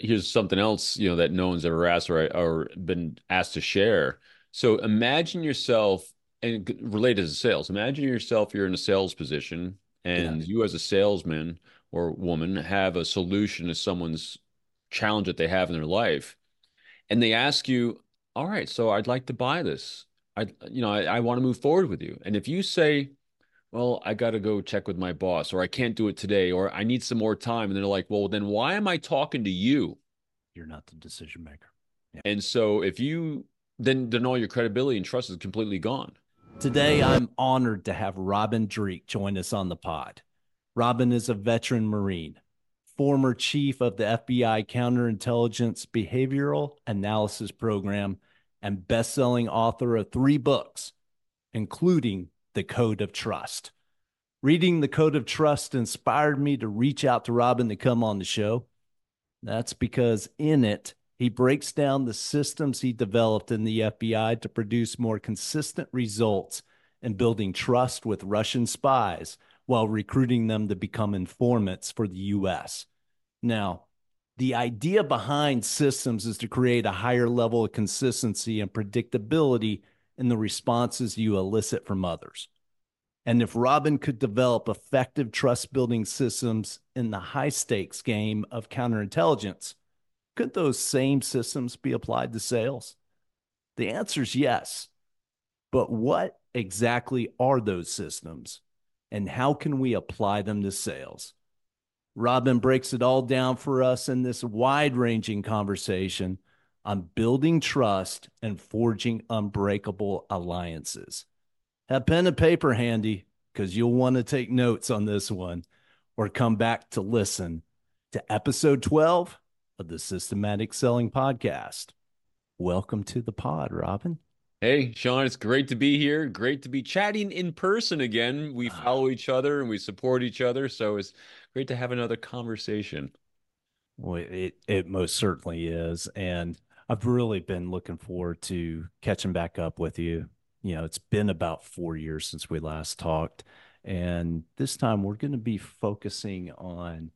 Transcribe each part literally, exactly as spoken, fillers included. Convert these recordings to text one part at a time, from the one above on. Here's something else, you know, that no one's ever asked or, or been asked to share. So imagine yourself, and related to sales, imagine yourself, you're in a sales position and yeah. you as a salesman or woman have a solution to someone's challenge that they have in their life. And they ask you, all right, so I'd like to buy this. I, you know, I, I want to move forward with you. And if you say, well, I got to go check with my boss, or I can't do it today, or I need some more time. And they're like, well, then why am I talking to you? You're not the decision maker. Yeah. And so if you, then, then all your credibility and trust is completely gone. Today, I'm honored to have Robin Dreeke join us on the pod. Robin is a veteran Marine, former chief of the F B I Counterintelligence Behavioral Analysis Program, and best-selling author of three books, including The Code of Trust. Reading The Code of Trust inspired me to reach out to Robin to come on the show. That's because in it, he breaks down the systems he developed in the F B I to produce more consistent results in building trust with Russian spies while recruiting them to become informants for the U S. Now, the idea behind systems is to create a higher level of consistency and predictability in the responses you elicit from others. And if Robin could develop effective trust-building systems in the high-stakes game of counterintelligence, could those same systems be applied to sales? The answer is yes. But what exactly are those systems, and how can we apply them to sales? Robin breaks it all down for us in this wide-ranging conversation on building trust and forging unbreakable alliances. Have pen and paper handy, because you'll want to take notes on this one, or come back to listen to episode twelve of the Systematic Selling Podcast. Welcome to the pod, Robin. Hey, Sean, it's great to be here. Great to be chatting in person again. We follow each other and we support each other, so it's great to have another conversation. Well, it, it most certainly is. And I've really been looking forward to catching back up with you. You know, it's been about four years since we last talked. And this time we're going to be focusing on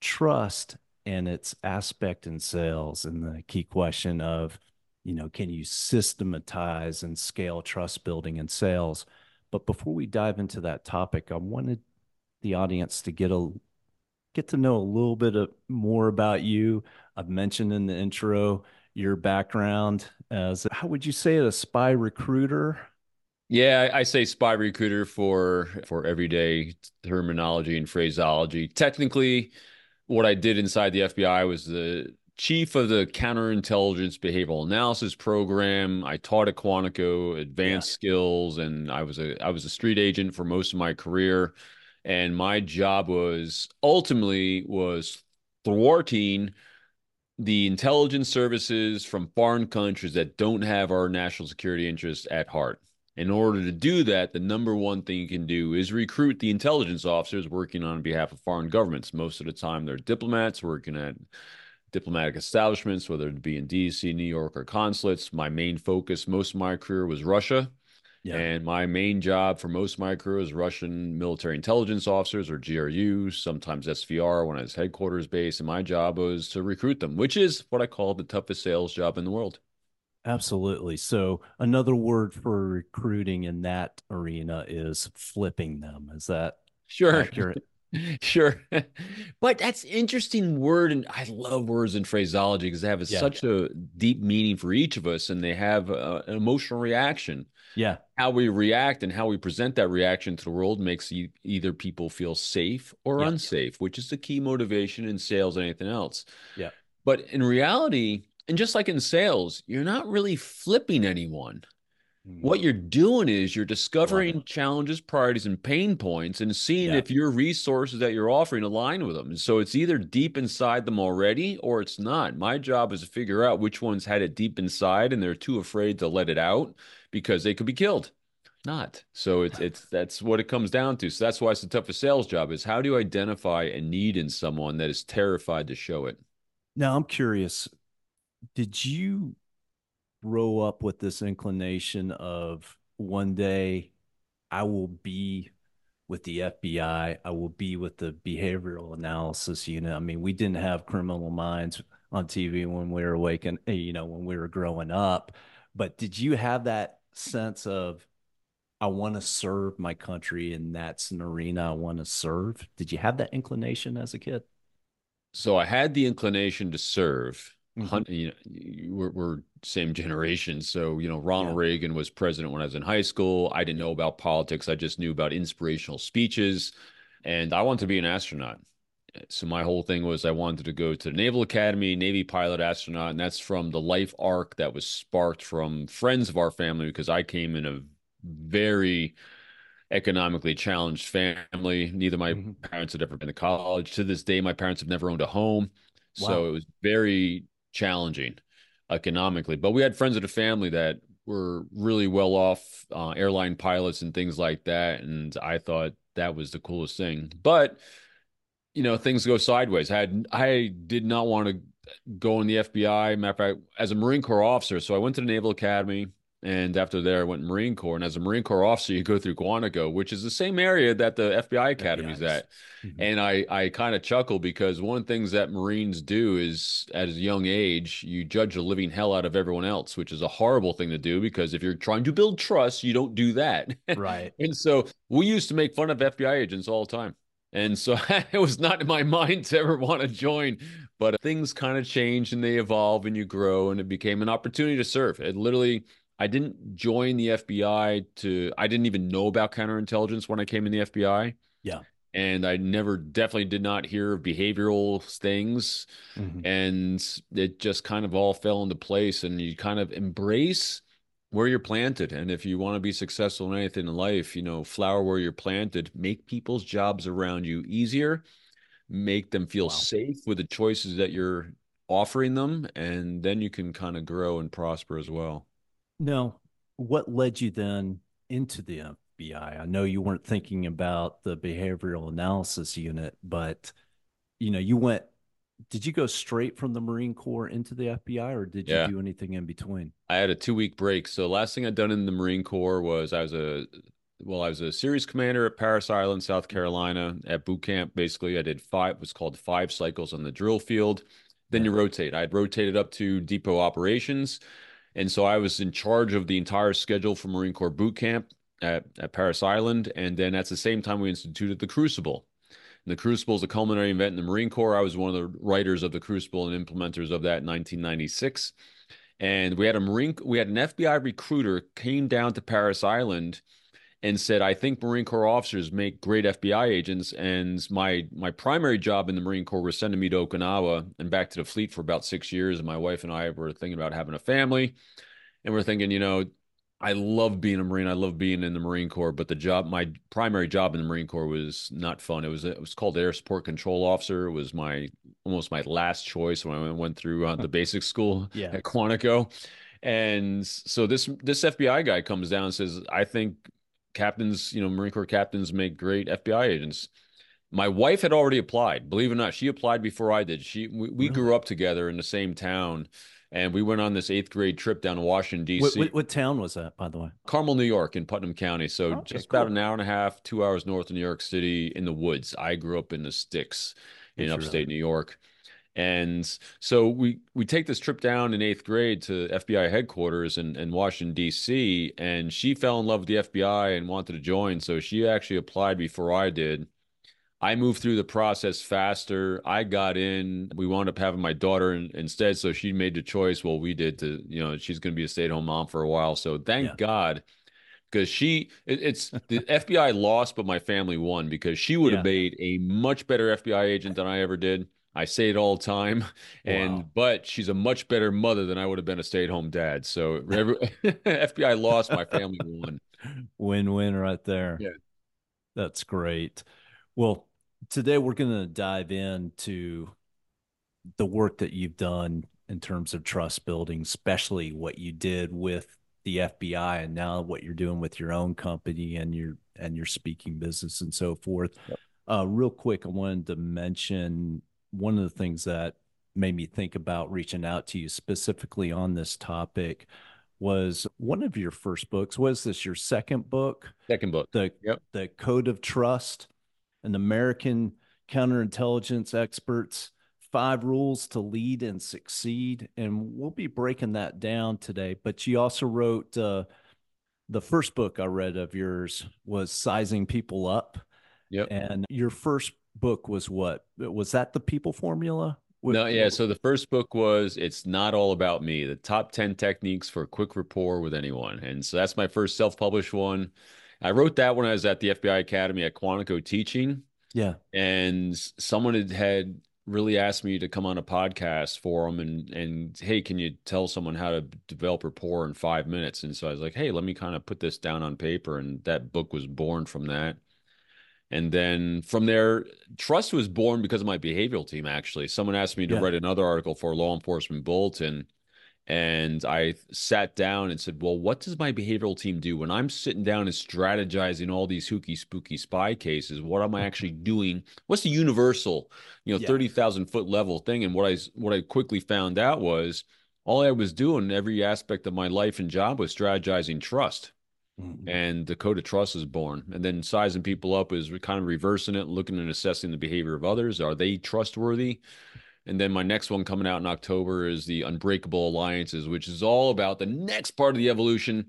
trust and its aspect in sales, and the key question of, you know, can you systematize and scale trust building in sales? But before we dive into that topic, I wanted the audience to get a get to know a little bit of, more about you. I've mentioned in the intro your background as, how would you say it, a spy recruiter? Yeah, I say spy recruiter for, for everyday terminology and phraseology. Technically, what I did inside the F B I was the chief of the Counterintelligence Behavioral Analysis Program. I taught at Quantico advanced yeah. skills, and I was a I was a street agent for most of my career. And my job was ultimately was thwarting the intelligence services from foreign countries that don't have our national security interests at heart. In order to do that, the number one thing you can do is recruit the intelligence officers working on behalf of foreign governments. Most of the time, they're diplomats working at diplomatic establishments, whether it be in D C, New York, or consulates. My main focus most of my career was Russia. Yeah. And my main job for most of my career was Russian military intelligence officers, or G R U, sometimes S V R when I was headquarters based. And my job was to recruit them, which is what I call the toughest sales job in the world. Absolutely. So another word for recruiting in that arena is flipping them. Is that sure. accurate? Sure. But that's an interesting word. And I love words and phraseology because they have a, yeah. such a deep meaning for each of us, and they have a, an emotional reaction. Yeah. How we react and how we present that reaction to the world makes e- either people feel safe or yeah. unsafe, which is the key motivation in sales and anything else. Yeah. But in reality, and just like in sales, you're not really flipping anyone. What you're doing is you're discovering wow. challenges, priorities, and pain points, and seeing yeah. if your resources that you're offering align with them. And so it's either deep inside them already or it's not. My job is to figure out which ones had it deep inside and they're too afraid to let it out because they could be killed. Not. So it's it's that's what it comes down to. So that's why it's the toughest sales job, is how do you identify a need in someone that is terrified to show it? Now, I'm curious, did you grow up with this inclination of, one day I will be with the F B I. I will be with the behavioral analysis unit. I mean, we didn't have criminal minds on T V when we were waking, you know, when we were growing up. But did you have that sense of, I want to serve my country, and that's an arena I want to serve? Did you have that inclination as a kid? So I had the inclination to serve. Mm-hmm. You know, we're, we're same generation. So, you know, Ronald yeah. Reagan was president when I was in high school. I didn't know about politics. I just knew about inspirational speeches, and I wanted to be an astronaut. So my whole thing was I wanted to go to the Naval Academy, Navy pilot, astronaut. And that's from the life arc that was sparked from friends of our family, because I came in a very economically challenged family. Neither my mm-hmm. parents had ever been to college. To this day, my parents have never owned a home. Wow. So it was very challenging economically. But we had friends of the family that were really well off, uh, airline pilots and things like that. And I thought that was the coolest thing. But you know, things go sideways. I had, I did not want to go in the F B I. Matter of fact, as a Marine Corps officer, so I went to the Naval Academy, and after there I went Marine Corps. And as a Marine Corps officer, you go through Quantico, which is the same area that the F B I Academy is at. Mm-hmm. And I, I kind of chuckle because one of the things that Marines do is, at a young age, you judge the living hell out of everyone else, which is a horrible thing to do, because if you're trying to build trust, you don't do that. Right. And so we used to make fun of F B I agents all the time. And so it was not in my mind to ever want to join, but things kind of change and they evolve and you grow, and it became an opportunity to serve. It literally, I didn't join the F B I to, I didn't even know about counterintelligence when I came in the F B I. Yeah. And I never, definitely did not hear of behavioral things. Mm-hmm. And it just kind of all fell into place, and you kind of embrace where you're planted. And if you want to be successful in anything in life, you know, flower where you're planted, make people's jobs around you easier, make them feel wow. safe with the choices that you're offering them. And then you can kind of grow and prosper as well. Now, what led you then into the F B I? I know you weren't thinking about the behavioral analysis unit, but you know, you went, did you go straight from the Marine Corps into the F B I, or did you yeah. do anything in between? I had a two-week break. So last thing I'd done in the Marine Corps was I was a well, I was a series commander at Parris Island, South Carolina, at boot camp. Basically, I did five, what's called five cycles on the drill field. Then you rotate. I'd rotated up to depot operations, and so I was in charge of the entire schedule for Marine Corps boot camp at, at Parris Island. And then at the same time, we instituted the Crucible. The Crucible is a culinary event in the Marine Corps. I was one of the writers of the Crucible and implementers of that in nineteen ninety-six. And we had a Marine, we had an F B I recruiter came down to Parris Island and said, I think Marine Corps officers make great F B I agents. And my, my primary job in the Marine Corps was sending me to Okinawa and back to the fleet for about six years. And my wife and I were thinking about having a family, and we're thinking, you know, I love being a Marine. I love being in the Marine Corps, but the job, my primary job in the Marine Corps was not fun. It was, it was called Air Support Control Officer. It was my, almost my last choice when I went through uh, the basic school yeah. at Quantico. And so this, this F B I guy comes down and says, I think captains, you know, Marine Corps captains make great F B I agents. My wife had already applied, believe it or not. She applied before I did. She, we, we really? grew up together in the same town. And we went on this eighth grade trip down to Washington, D C. What, what, what town was that, by the way? Carmel, New York, in Putnam County. So okay, just cool. about an hour and a half, two hours north of New York City, in the woods. I grew up in the sticks in That's upstate really. New York. And so we, we take this trip down in eighth grade to F B I headquarters in, in Washington, D C. And she fell in love with the F B I and wanted to join. So she actually applied before I did. I moved through the process faster. I got in. We wound up having my daughter in, instead. So she made the choice. Well, we did to, you know, she's going to be a stay-at-home mom for a while. So thank yeah. God, because she, it, it's the F B I lost, but my family won, because she would yeah. have made a much better F B I agent than I ever did. I say it all the time. And, wow. but she's a much better mother than I would have been a stay-at-home dad. So every, F B I lost, my family won. Win-win right there. Yeah. That's great. Well, today we're going to dive into the work that you've done in terms of trust building, especially what you did with the F B I and now what you're doing with your own company and your and your speaking business and so forth. Yep. Uh, real quick, I wanted to mention one of the things that made me think about reaching out to you specifically on this topic was one of your first books. Was this your second book? Second book. The, yep. The Code of Trust, An American Counterintelligence Expert's Five Rules to Lead and Succeed. And we'll be breaking that down today. But you also wrote, uh, the first book I read of yours was Sizing People Up. Yep. And your first book was what? Was that The People Formula? With, no, yeah. So the first book was It's Not All About Me, the top ten techniques for a quick rapport with anyone. And so that's my first self-published one. I wrote that when I was at the F B I Academy at Quantico teaching. Yeah. And someone had, had really asked me to come on a podcast for them and, and, hey, can you tell someone how to develop rapport in five minutes? And so I was like, hey, let me kind of put this down on paper. And that book was born from that. And then from there, Trust was born because of my behavioral team, actually. Someone asked me to yeah. write another article for Law Enforcement Bulletin, and I sat down and said, well, what does my behavioral team do when I'm sitting down and strategizing all these hooky, spooky spy cases? What am I actually doing? What's the universal, you know, yeah. thirty thousand foot level thing? And what I, what I quickly found out was all I was doing, every aspect of my life and job, was strategizing trust. And the Code of Trust is born. And then Sizing People Up is kind of reversing it, looking and assessing the behavior of others. Are they trustworthy? And then my next one coming out in October is the Unbreakable Alliances, which is all about the next part of the evolution.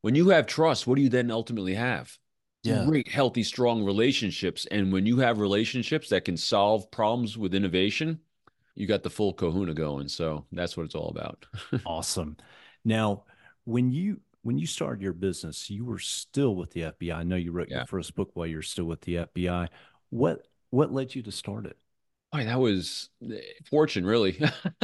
When you have trust, what do you then ultimately have? Yeah. Great, healthy, strong relationships. And when you have relationships that can solve problems with innovation, you got the full kahuna going. So that's what it's all about. Awesome. Now, when you... When you started your business, you were still with the F B I. I know you wrote yeah. your first book while you're still with the F B I. What what led you to start it? Oh, that was fortune, really.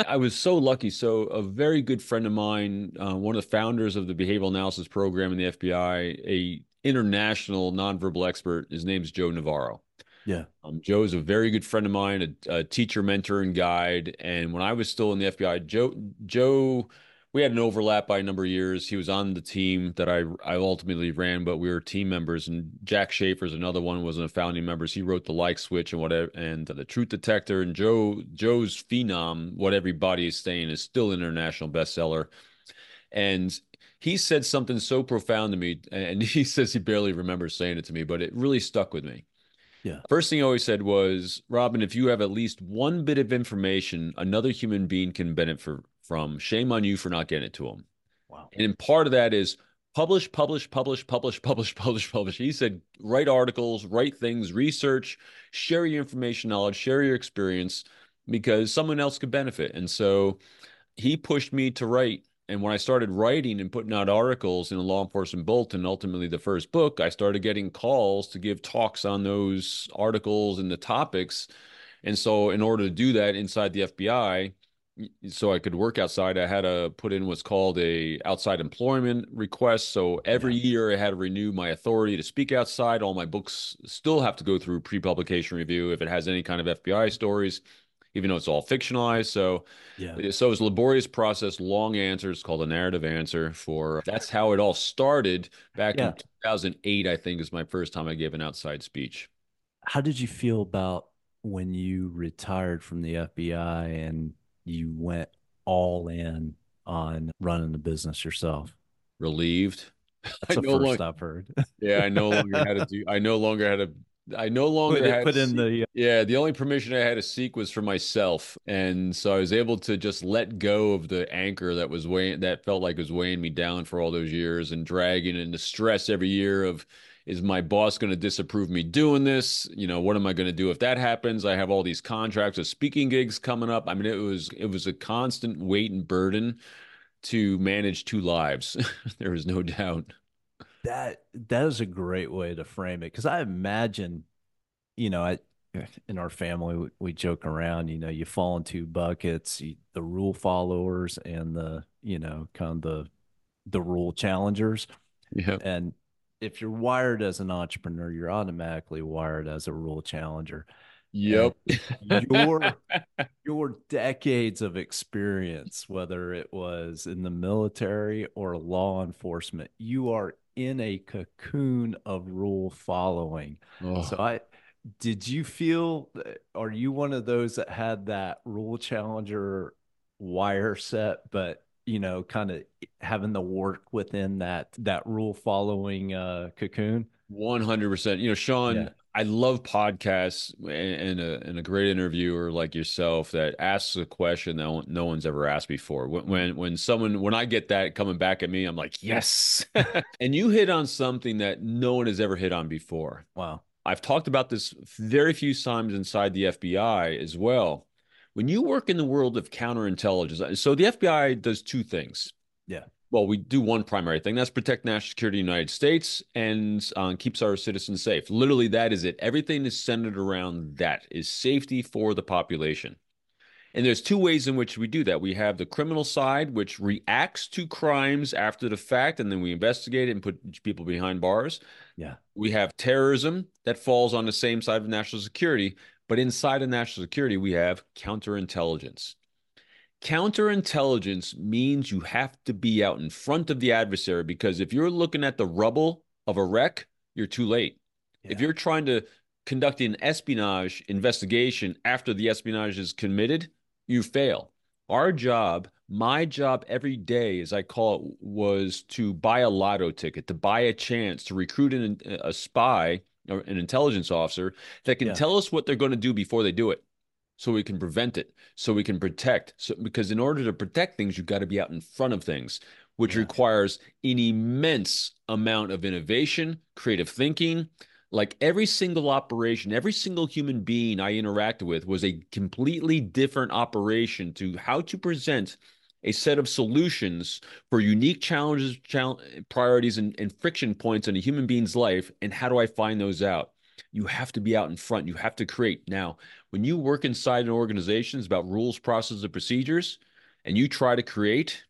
I was so lucky. So a very good friend of mine, uh, one of the founders of the Behavioral Analysis Program in the F B I, a international nonverbal expert. His name's Joe Navarro. Yeah, um, Joe is a very good friend of mine, a, a teacher, mentor, and guide. And when I was still in the F B I, Joe Joe. We had an overlap by a number of years. He was on the team that I I ultimately ran, but we were team members. And Jack Schaefer is another one, was one of the founding members. He wrote The Like Switch and whatever, and The Truth Detector. And Joe Joe's Phenom, What Everybody Is Saying, is still an international bestseller. And he said something so profound to me, and he says he barely remembers saying it to me, but it really stuck with me. Yeah. First thing he always said was, Robin, if you have at least one bit of information another human being can benefit for, from, shame on you for not getting it to them. Wow. And part of that is publish, publish, publish, publish, publish, publish, publish. He said, write articles, write things, research, share your information, knowledge, share your experience, because someone else could benefit. And so he pushed me to write. And when I started writing and putting out articles in the Law Enforcement Bulletin, ultimately the first book, I started getting calls to give talks on those articles and the topics. And so in order to do that inside the F B I, so I could work outside, I had to put in what's called a outside employment request. So every yeah. year I had to renew my authority to speak outside. All my books still have to go through pre-publication review if it has any kind of F B I stories, even though it's all fictionalized. So, yeah. so it's a laborious process, long answer. It's called a narrative answer for, that's how it all started back yeah. in two thousand eight, I think, is my first time I gave an outside speech. How did you feel about when you retired from the F B I and you went all in on running the business yourself? Relieved. That's the no first I've heard. Yeah, I no longer had to do. I no longer had to. I no longer put, had put to in seek, the. Yeah, the only permission I had to seek was for myself, and so I was able to just let go of the anchor that was weighing, that felt like it was weighing me down for all those years, and dragging, and the stress every year of, is my boss going to disapprove me doing this? You know, what am I going to do if that happens? I have all these contracts of speaking gigs coming up. I mean, it was, it was a constant weight and burden to manage two lives. There is no doubt. That, that is a great way to frame it. Cause I imagine, you know, I, in our family, we, we joke around, you know, you fall in two buckets, you, the rule followers and the, you know, kind of the, the rule challengers. Yeah. And if you're wired as an entrepreneur, you're automatically wired as a rule challenger. Yep. your, your decades of experience, whether it was in the military or law enforcement, you are in a cocoon of rule following. Oh. So I, did you feel, are you one of those that had that rule challenger wire set, but you know, kind of having the work within that, that rule following uh, cocoon. one hundred percent. You know, Sean, yeah. I love podcasts and a, and a great interviewer like yourself that asks a question that no one's ever asked before. When, when, when someone, when I get that coming back at me, I'm like, yes. And you hit on something that no one has ever hit on before. Wow. I've talked about this very few times inside the F B I as well. When you work in the world of counterintelligence, so the F B I does two things. Yeah. Well, we do one primary thing. That's protect national security of the United States and um, keeps our citizens safe. Literally, that is it. Everything is centered around that, is safety for the population. And there's two ways in which we do that. We have the criminal side, which reacts to crimes after the fact, and then we investigate it and put people behind bars. Yeah. We have terrorism that falls on the same side of national security. But inside of national security, we have counterintelligence. Counterintelligence means you have to be out in front of the adversary, because if you're looking at the rubble of a wreck, you're too late. Yeah. If you're trying to conduct an espionage investigation after the espionage is committed, you fail. Our job, my job every day, as I call it, was to buy a lotto ticket, to buy a chance, to recruit an, a spy, or an intelligence officer that can yeah. tell us what they're going to do before they do it, so we can prevent it, so we can protect. So, because in order to protect things, you've got to be out in front of things, which yeah. requires an immense amount of innovation, creative thinking. Like every single operation, every single human being I interacted with was a completely different operation to how to present a set of solutions for unique challenges, chal- priorities, and, and friction points in a human being's life. And how do I find those out? You have to be out in front. You have to create. Now, when you work inside an organization, it's about rules, processes, and procedures, and you try to create,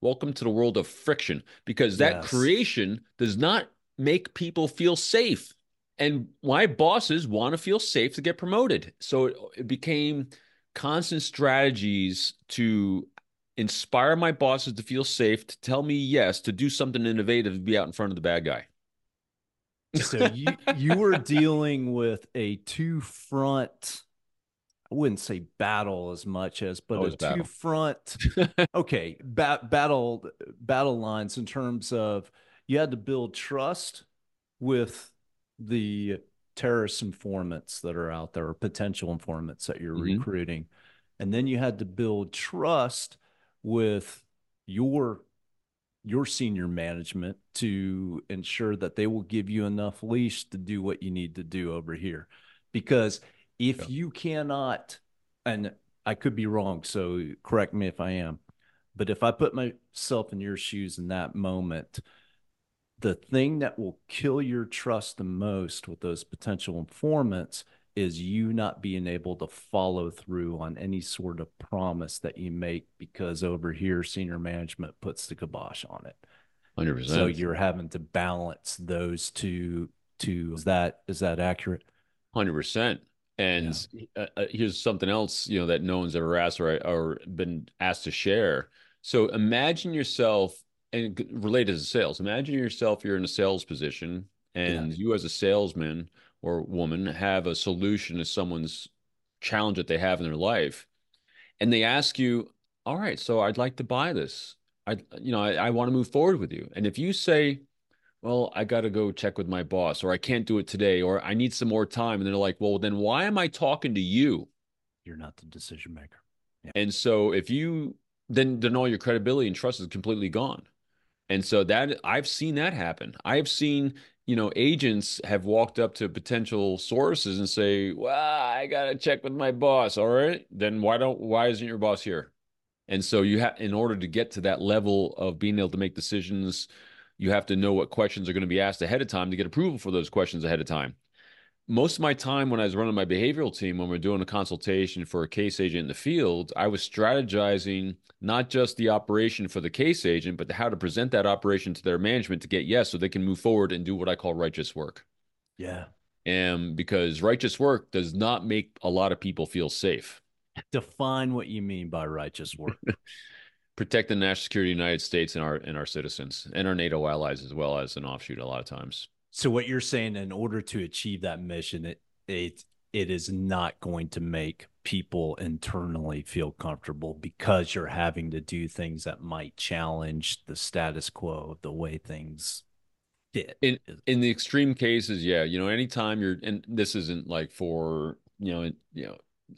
welcome to the world of friction, because that yes. creation does not make people feel safe. And why bosses want to feel safe to get promoted. So it, it became constant strategies to inspire my bosses to feel safe, to tell me yes, to do something innovative, to be out in front of the bad guy. So you, you were dealing with a two-front, I wouldn't say battle as much as, but Always a battle. two-front, okay, ba- battle, battle lines in terms of you had to build trust with the terrorist informants that are out there, or potential informants that you're mm-hmm. recruiting. And then you had to build trust with your your senior management to ensure that they will give you enough leash to do what you need to do over here. Because if yeah. you cannot, and I could be wrong, so correct me if I am, but if I put myself in your shoes in that moment, the thing that will kill your trust the most with those potential informants is you not being able to follow through on any sort of promise that you make, because over here, senior management puts the kibosh on it. one hundred percent. So you're having to balance those two. two. Is that, is that accurate? one hundred percent. And yeah. uh, here's something else, you know, that no one's ever asked or, or been asked to share. So imagine yourself, and related to sales, imagine yourself, you're in a sales position, and yeah. you as a salesman or woman have a solution to someone's challenge that they have in their life. And they ask you, all right, so I'd like to buy this. I, you know, I, I want to move forward with you. And if you say, well, I got to go check with my boss, or I can't do it today, or I need some more time. And they're like, well, then why am I talking to you? You're not the decision maker. Yeah. And so if you, then, then all your credibility and trust is completely gone. And so that, I've seen that happen. I've seen, you know, agents have walked up to potential sources and say, well, I got to check with my boss. All right, then why don't, why isn't your boss here? And so you have, in order to get to that level of being able to make decisions, you have to know what questions are going to be asked ahead of time to get approval for those questions ahead of time. Most of my time when I was running my behavioral team, when we were doing a consultation for a case agent in the field, I was strategizing not just the operation for the case agent, but how to present that operation to their management to get yes, so they can move forward and do what I call righteous work. Yeah. And because righteous work does not make a lot of people feel safe. Define what you mean by righteous work. Protect the national security of the United States and our, and our citizens and our NATO allies, as well as an offshoot a lot of times. So what you're saying, in order to achieve that mission, it, it, it is not going to make people internally feel comfortable, because you're having to do things that might challenge the status quo of the way things did. In, in the extreme cases, yeah, you know, anytime you're, and this isn't like for, you know, you know,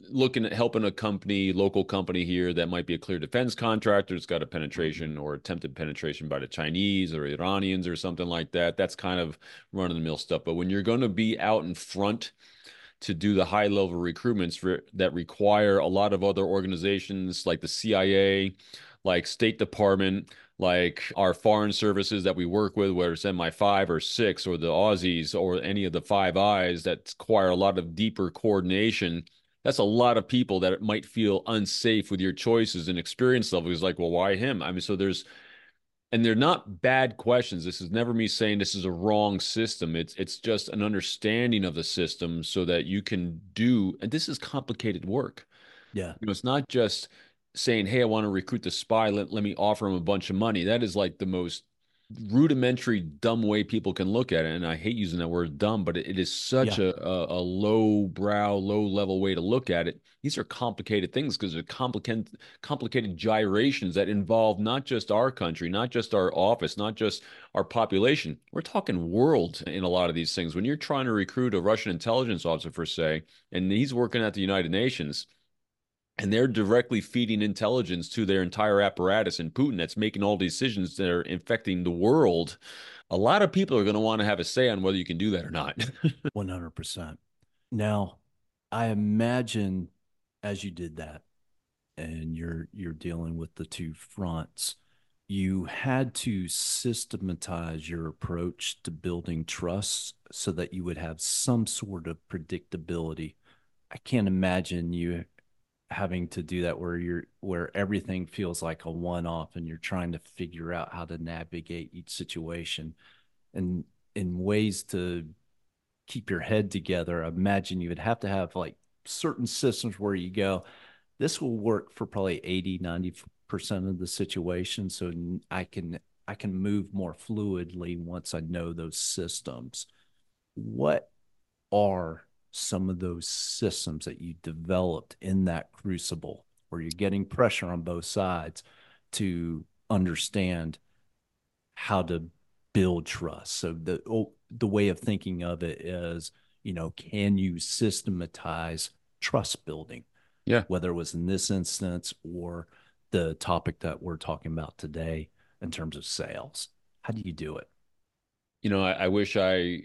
looking at helping a company, local company here that might be a clear defense contractor, it's got a penetration or attempted penetration by the Chinese or Iranians or something like that. That's kind of run-of-the-mill stuff. But when you're going to be out in front to do the high-level recruitments for, that require a lot of other organizations like the C I A, like State Department, like our foreign services that we work with, whether it's M I five or six or the Aussies or any of the Five Eyes, that require a lot of deeper coordination. That's a lot of people that it might feel unsafe with your choices and experience level. He's like, well, why him? I mean, so there's, and they're not bad questions. This is never me saying this is a wrong system. It's, it's just an understanding of the system so that you can do, and this is complicated work. Yeah. You know, it's not just saying, hey, I want to recruit the spy. Let, let me offer him a bunch of money. That is like the most rudimentary, dumb way people can look at it. And I hate using that word dumb, but it, it is such yeah. a, a, a low brow, low level way to look at it. These are complicated things because they're complicated, complicated gyrations that involve not just our country, not just our office, not just our population. We're talking world in a lot of these things. When you're trying to recruit a Russian intelligence officer, per se, and he's working at the United Nations, and they're directly feeding intelligence to their entire apparatus and Putin that's making all decisions that are infecting the world, a lot of people are going to want to have a say on whether you can do that or not. one hundred percent. Now, I imagine as you did that and you're you're dealing with the two fronts, you had to systematize your approach to building trust so that you would have some sort of predictability. I can't imagine you having to do that where you're where everything feels like a one-off and you're trying to figure out how to navigate each situation and in ways to keep your head together. I imagine you would have to have like certain systems where you go, this will work for probably eighty, ninety percent of the situation. So I can I can move more fluidly once I know those systems. What are some of those systems that you developed in that crucible where you're getting pressure on both sides to understand how to build trust? So the oh, the way of thinking of it is, you know, can you systematize trust building? Yeah. Whether it was in this instance or the topic that we're talking about today in terms of sales. How do you do it? You know, I, I wish I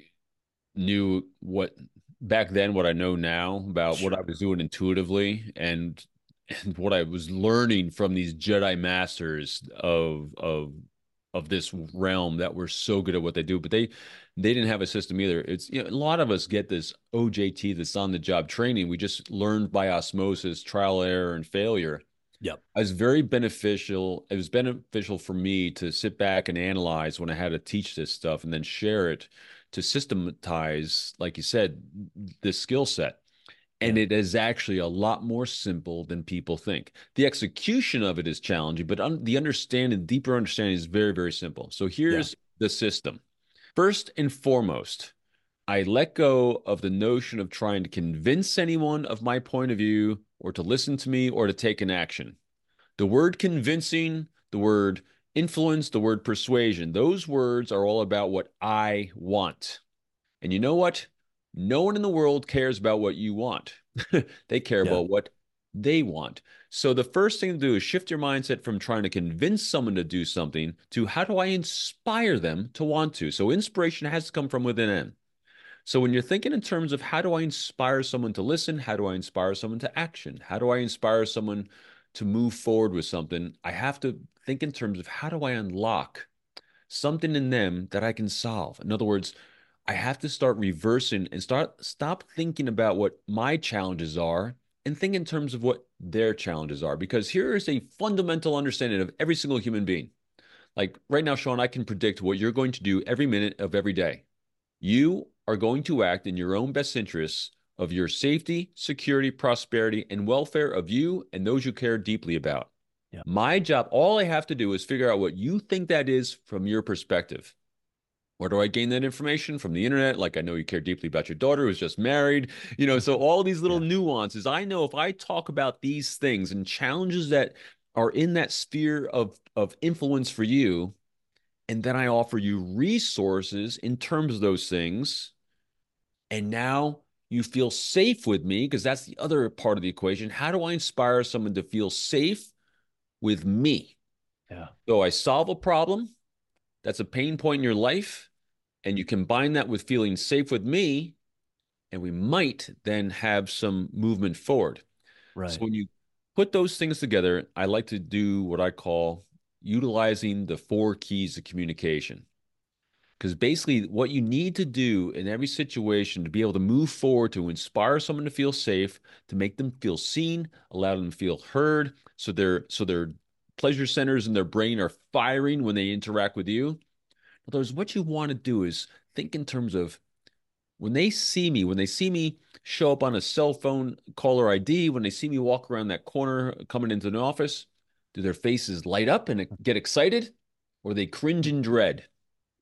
knew what... back then what I know now about sure. what I was doing intuitively and, and what I was learning from these Jedi masters of, of, of this realm that were so good at what they do, but they, they didn't have a system either. It's, you know, a lot of us get this O J T, this on the job training. We just learned by osmosis, trial, error, and failure. Yep. It was very beneficial. It was beneficial for me to sit back and analyze when I had to teach this stuff and then share it, to systematize, like you said, this skill set. And it is actually a lot more simple than people think. The execution of it is challenging, but un- the understanding, deeper understanding is very, very simple. So here's yeah. the system. First and foremost, I let go of the notion of trying to convince anyone of my point of view or to listen to me or to take an action. The word convincing, the word influence, the word persuasion, those words are all about what I want. And you know what? No one in the world cares about what you want. They care yeah. about what they want. So the first thing to do is shift your mindset from trying to convince someone to do something to how do I inspire them to want to? So inspiration has to come from within them. So when you're thinking in terms of how do I inspire someone to listen? How do I inspire someone to action? How do I inspire someone to move forward with something? I have to think in terms of how do I unlock something in them that I can solve? In other words, I have to start reversing and start stop thinking about what my challenges are and think in terms of what their challenges are. Because here is a fundamental understanding of every single human being. Like right now, Sean, I can predict what you're going to do every minute of every day. You are going to act in your own best interests of your safety, security, prosperity, and welfare of you and those you care deeply about. Yeah. My job, all I have to do is figure out what you think that is from your perspective. Where do I gain that information? From the internet. Like, I know you care deeply about your daughter who's just married, you know, so all these little yeah. nuances. I know if I talk about these things and challenges that are in that sphere of, of influence for you, and then I offer you resources in terms of those things, and now you feel safe with me, because that's the other part of the equation. How do I inspire someone to feel safe with me? Yeah. So I solve a problem that's a pain point in your life, and you combine that with feeling safe with me, and we might then have some movement forward. Right. So when you put those things together, I like to do what I call utilizing the four keys to communication. Because basically what you need to do in every situation to be able to move forward, to inspire someone to feel safe, to make them feel seen, allow them to feel heard, so they're so they're pleasure centers in their brain are firing when they interact with you. In other words, what you want to do is think in terms of when they see me, when they see me show up on a cell phone caller I D, when they see me walk around that corner coming into an office, do their faces light up and get excited, or they cringe in dread?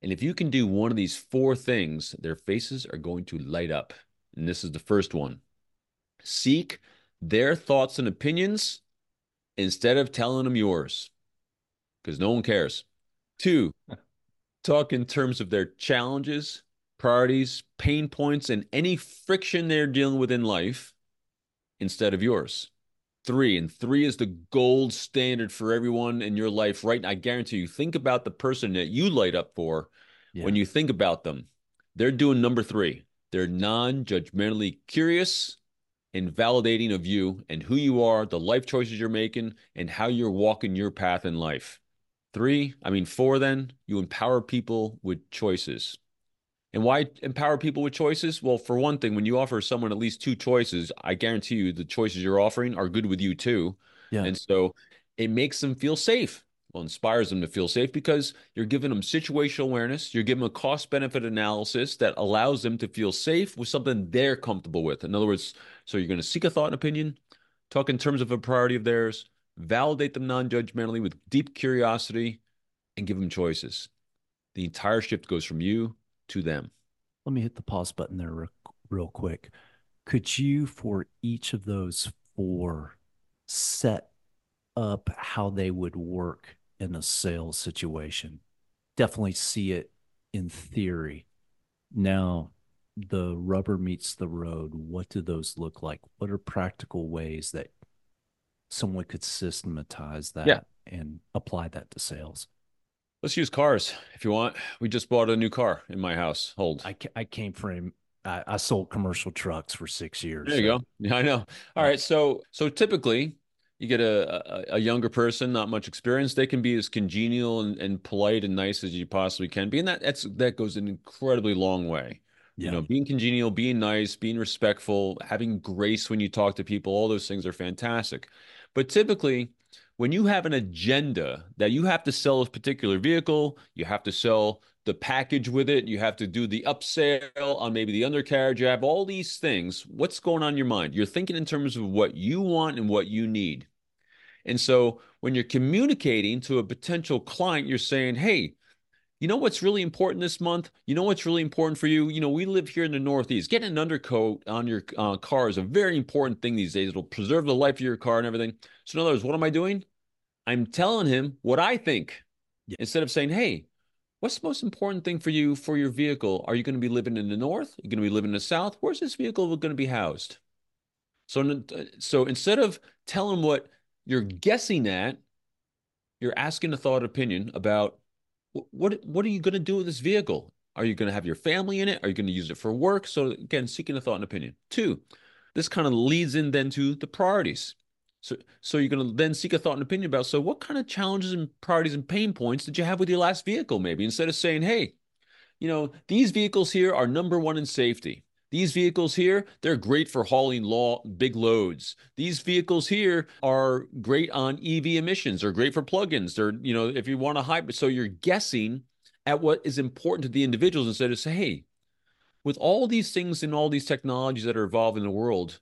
And if you can do one of these four things, their faces are going to light up. And this is the first one. Seek their thoughts and opinions instead of telling them yours, because no one cares. Two, talk in terms of their challenges, priorities, pain points, and any friction they're dealing with in life instead of yours. Three, and three is the gold standard for everyone in your life, right? I guarantee you, think about the person that you light up for yeah. when you think about them. They're doing number three. They're non-judgmentally curious and validating of you and who you are, the life choices you're making, and how you're walking your path in life. Three, I mean, four then, you empower people with choices. And why empower people with choices? Well, for one thing, when you offer someone at least two choices, I guarantee you the choices you're offering are good with you too. Yeah. And so it makes them feel safe. Well, inspires them to feel safe, because you're giving them situational awareness. You're giving them a cost-benefit analysis that allows them to feel safe with something they're comfortable with. In other words, so you're going to seek a thought and opinion, talk in terms of a priority of theirs, validate them non-judgmentally with deep curiosity, and give them choices. The entire shift goes from you to them. Let me hit the pause button there real, real quick. Could you, for each of those four, set up how they would work in a sales situation? Definitely see it in theory. Now the rubber meets the road. What do those look like? What are practical ways that someone could systematize that yeah. and apply that to sales? Let's use cars if you want. We just bought a new car in my household. I, I came from, I, I sold commercial trucks for six years. There you so. go. Yeah, I know. All right. So, so typically, you get a, a, a younger person, not much experience. They can be as congenial and, and polite and nice as you possibly can be. And that, that's, that goes an incredibly long way. Yeah. You know, being congenial, being nice, being respectful, having grace when you talk to people, all those things are fantastic. But typically, when you have an agenda that you have to sell a particular vehicle, you have to sell the package with it, you have to do the upsell on maybe the undercarriage, you have all these things. What's going on in your mind? You're thinking in terms of what you want and what you need. And so when you're communicating to a potential client, you're saying, hey, you know what's really important this month? You know what's really important for you? You know, we live here in the Northeast. Getting an undercoat on your uh, car is a very important thing these days. It'll preserve the life of your car and everything. So in other words, what am I doing? I'm telling him what I think yeah. instead of saying, hey, what's the most important thing for you for your vehicle? Are you going to be living in the north? Are you going to be living in the south? Where's this vehicle going to be housed? So, so instead of telling what you're guessing at, you're asking a thought opinion about what, what are you going to do with this vehicle? Are you going to have your family in it? Are you going to use it for work? So again, seeking a thought and opinion. Two, this kind of leads in then to the priorities. So, so you're going to then seek a thought and opinion about, so what kind of challenges and priorities and pain points did you have with your last vehicle? Maybe instead of saying, hey, you know, these vehicles here are number one in safety. These vehicles here, they're great for hauling law, big loads. These vehicles here are great on E V emissions. They're great for plug-ins. They're, you know, if you want a hybrid. So you're guessing at what is important to the individuals instead of say, hey, with all these things and all these technologies that are evolving in the world,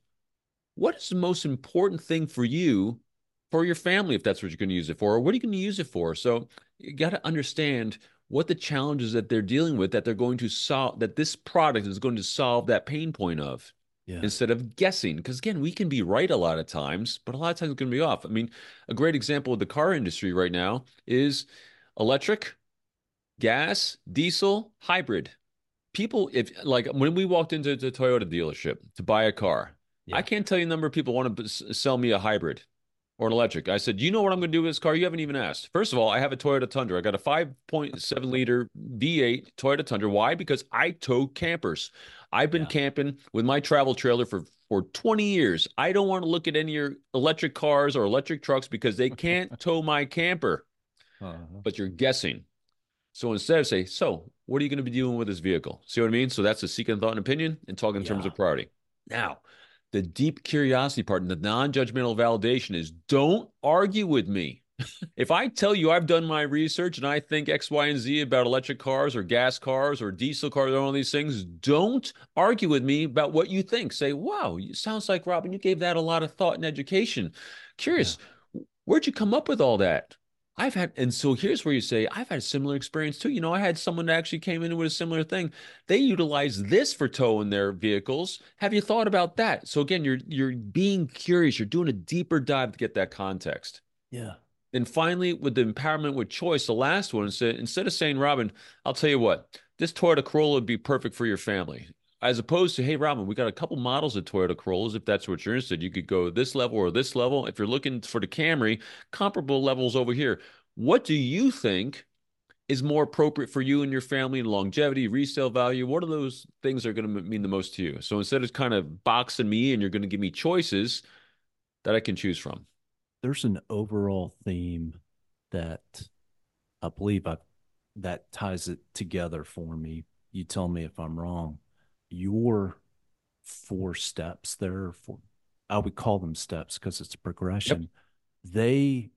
what is the most important thing for you, for your family, if that's what you're going to use it for? Or what are you going to use it for? So you got to understand what the challenges that they're dealing with, that they're going to solve, that this product is going to solve that pain point of, yeah. instead of guessing. Because again, we can be right a lot of times, but a lot of times it's going to be off. I mean, a great example of the car industry right now is electric, gas, diesel, hybrid. People, if like when we walked into the Toyota dealership to buy a car, yeah. I can't tell you the number of people want to sell me a hybrid or an electric. I said, you know what I'm going to do with this car? You haven't even asked. First of all, I have a Toyota Tundra. I got a five point seven liter V eight Toyota Tundra. Why? Because I tow campers. I've been yeah. camping with my travel trailer for, for twenty years. I don't want to look at any of your electric cars or electric trucks because they can't tow my camper. Uh-huh. But you're guessing. So instead of say, so what are you going to be doing with this vehicle? See what I mean? So that's the seeking thought and opinion and talking in yeah. terms of priority. Now, the deep curiosity part and the non-judgmental validation is don't argue with me. If I tell you I've done my research and I think X, Y, and Z about electric cars or gas cars or diesel cars or all these things, don't argue with me about what you think. Say, wow, it sounds like, Robin, you gave that a lot of thought and education. Curious, yeah. where'd you come up with all that? I've had, and so here's where you say, I've had a similar experience too. You know, I had someone that actually came in with a similar thing. They utilize this for towing their vehicles. Have you thought about that? So again, you're, you're being curious. You're doing a deeper dive to get that context. Yeah. And finally, with the empowerment with choice, the last one, instead of saying, Robin, I'll tell you what, this Toyota Corolla would be perfect for your family. As opposed to, hey, Robin, we got a couple models of Toyota Corollas. If that's what you're interested, you could go this level or this level. If you're looking for the Camry, comparable levels over here. What do you think is more appropriate for you and your family and longevity, resale value? What are those things that are going to mean the most to you? So instead of kind of boxing me and you're going to give me choices that I can choose from. There's an overall theme that I believe I, that ties it together for me. You tell me if I'm wrong. Your four steps there, for I would call them steps because it's a progression. Yep. They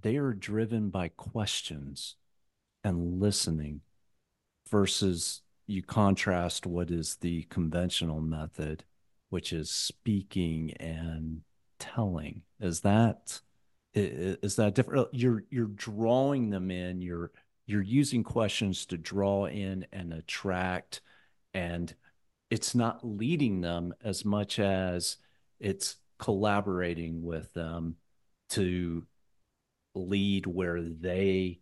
they are driven by questions and listening versus you contrast what is the conventional method, which is speaking and telling. Is that is that different? You're you're drawing them in. You're you're using questions to draw in and attract, and it's not leading them as much as it's collaborating with them to lead where they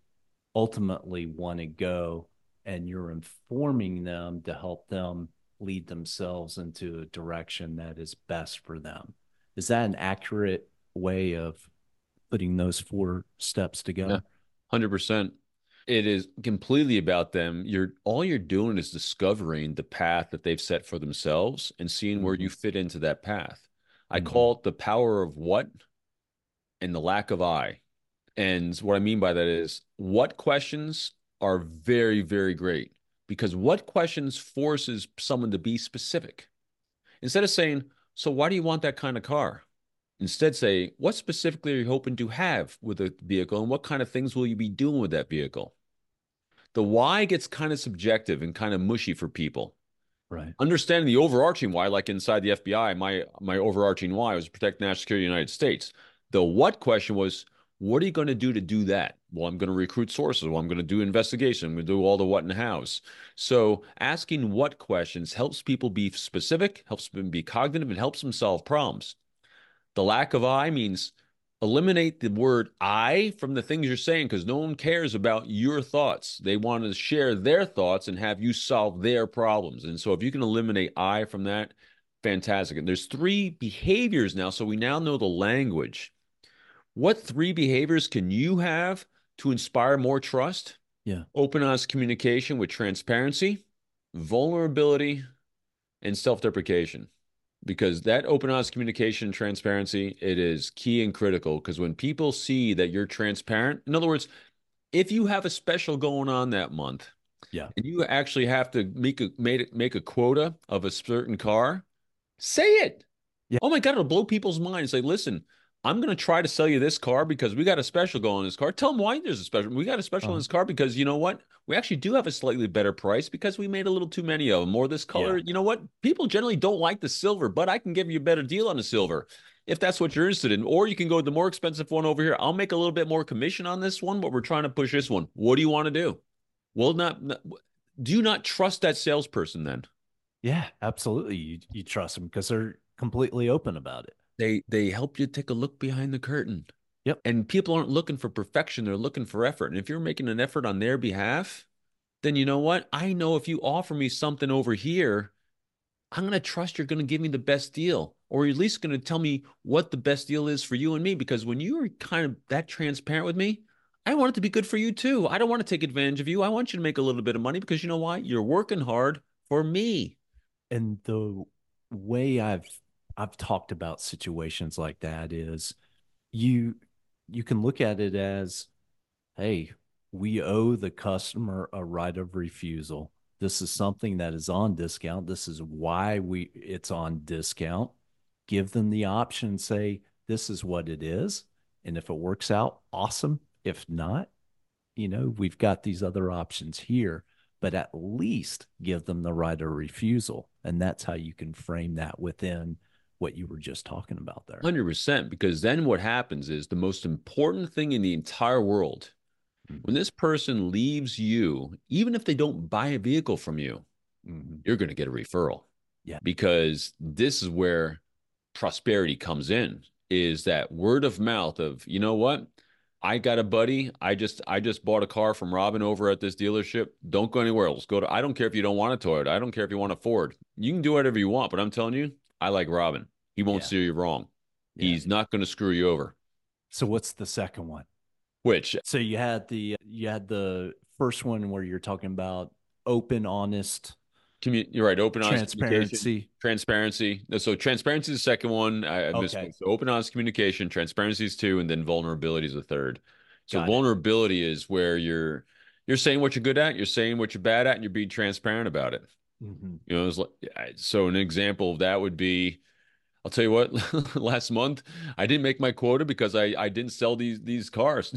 ultimately want to go. And you're informing them to help them lead themselves into a direction that is best for them. Is that an accurate way of putting those four steps together? Yeah, one hundred percent. It is completely about them. You're all you're doing is discovering the path that they've set for themselves and seeing where you fit into that path. I mm-hmm. call it the power of what and the lack of I. And what I mean by that is what questions are very, very great because what questions forces someone to be specific. Instead of saying, so why do you want that kind of car? Instead say, what specifically are you hoping to have with a vehicle and what kind of things will you be doing with that vehicle? The why gets kind of subjective and kind of mushy for people. Right. Understanding the overarching why, like inside the F B I, my, my overarching why was protect national security of the United States. The what question was, what are you going to do to do that? Well, I'm going to recruit sources. Well, I'm going to do investigation. I'm going to do all the what and hows. So asking what questions helps people be specific, helps them be cognitive, and helps them solve problems. The lack of I means eliminate the word I from the things you're saying because no one cares about your thoughts. They want to share their thoughts and have you solve their problems. And so if you can eliminate I from that, fantastic. And there's three behaviors now. So we now know the language. What three behaviors can you have to inspire more trust? Yeah. Open, honest communication with transparency, vulnerability, and self-deprecation. Because that open, honest communication and transparency, it is key and critical because when people see that you're transparent, in other words, if you have a special going on that month yeah, and you actually have to make a, make, make a quota of a certain car, say it. Yeah. Oh my God, it'll blow people's minds. Say, listen, I'm going to try to sell you this car because we got a special going on this car. Tell them why there's a special. We got a special on uh-huh. this car because you know what? We actually do have a slightly better price because we made a little too many of them or this color. Yeah. You know what? People generally don't like the silver, but I can give you a better deal on the silver if that's what you're interested in. Or you can go with the more expensive one over here. I'll make a little bit more commission on this one, but we're trying to push this one. What do you want to do? Well, not, not do you not trust that salesperson then? Yeah, absolutely. You you trust them because they're completely open about it. They they help you take a look behind the curtain. Yep. And people aren't looking for perfection. They're looking for effort. And if you're making an effort on their behalf, then you know what? I know if you offer me something over here, I'm going to trust you're going to give me the best deal, or you're at least going to tell me what the best deal is for you and me. Because when you are kind of that transparent with me, I want it to be good for you too. I don't want to take advantage of you. I want you to make a little bit of money because you know why? You're working hard for me. And the way I've I've talked about situations like that is you you can look at it as, hey, we owe the customer a right of refusal. This is something that is on discount. This is why we it's on discount. Give them the option, say, this is what it is. And if it works out, awesome. If not, you know, we've got these other options here, but at least give them the right of refusal. And that's how you can frame that within what you were just talking about there. one hundred percent, because then what happens is the most important thing in the entire world, mm-hmm. when this person leaves you, even if they don't buy a vehicle from you, mm-hmm. you're going to get a referral. Yeah, because this is where prosperity comes in, is that word of mouth of, you know what? I got a buddy. I just I just bought a car from Robin over at this dealership. Don't go anywhere else. Go to. I don't care if you don't want a Toyota. I don't care if you want a Ford. You can do whatever you want, but I'm telling you, I like Robin. He won't yeah. steer you wrong. Yeah. He's not going to screw you over. So what's the second one? Which? So you had the you had the first one where you're talking about open, honest. Commun- you're right. Open, honest transparency. Transparency. So transparency is the second one. I, I missed okay. one. So open, honest communication. Transparency is two, and then vulnerability is the third. So Got vulnerability it. is where you're you're saying what you're good at, you're saying what you're bad at, and you're being transparent about it. Mm-hmm. You know, it was like, so an example of that would be, I'll tell you what. Last month, I didn't make my quota because I I didn't sell these these cars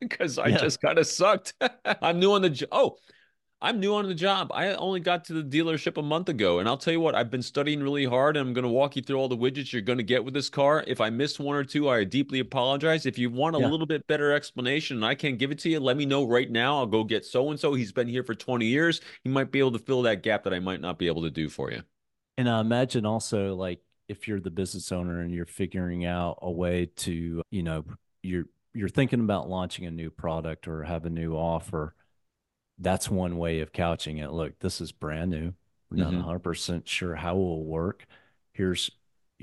because I yeah. just kind of sucked. I'm new on the jo- oh. I'm new on the job. I only got to the dealership a month ago. And I'll tell you what, I've been studying really hard, and I'm going to walk you through all the widgets you're going to get with this car. If I missed one or two, I deeply apologize. If you want a yeah. little bit better explanation and I can't give it to you, let me know right now. I'll go get so-and-so. He's been here for twenty years. He might be able to fill that gap that I might not be able to do for you. And I imagine also, like, if you're the business owner and you're figuring out a way to, you know, you're you're thinking about launching a new product or have a new offer, that's one way of couching it. Look, this is brand new. We're not mm-hmm. one hundred percent sure how it will work. Here's,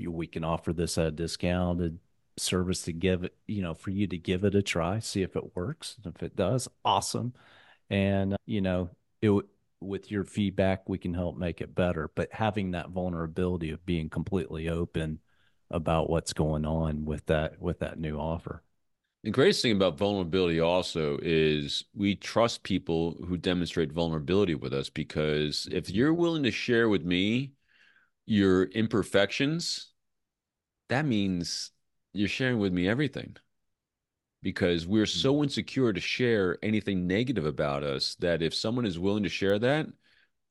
we can offer this at a discounted service to give it, you know, for you to give it a try, see if it works. And if it does, awesome. And, you know, it with your feedback, we can help make it better. But having that vulnerability of being completely open about what's going on with that, with that new offer. The greatest thing about vulnerability also is we trust people who demonstrate vulnerability with us, because if you're willing to share with me your imperfections, that means you're sharing with me everything, because we're so insecure to share anything negative about us that if someone is willing to share that,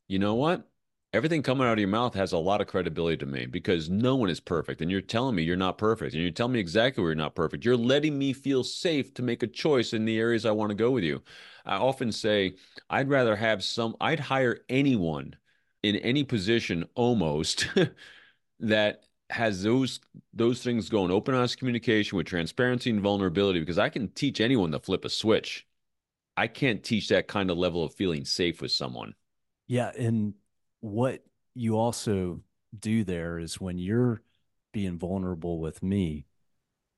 you know what? Everything coming out of your mouth has a lot of credibility to me, because no one is perfect. And you're telling me you're not perfect. And you're telling me exactly where you're not perfect. You're letting me feel safe to make a choice in the areas I want to go with you. I often say I'd rather have some, I'd hire anyone in any position almost that has those, those things going, open, honest communication with transparency and vulnerability, because I can teach anyone to flip a switch. I can't teach that kind of level of feeling safe with someone. Yeah. And what you also do there is when you're being vulnerable with me,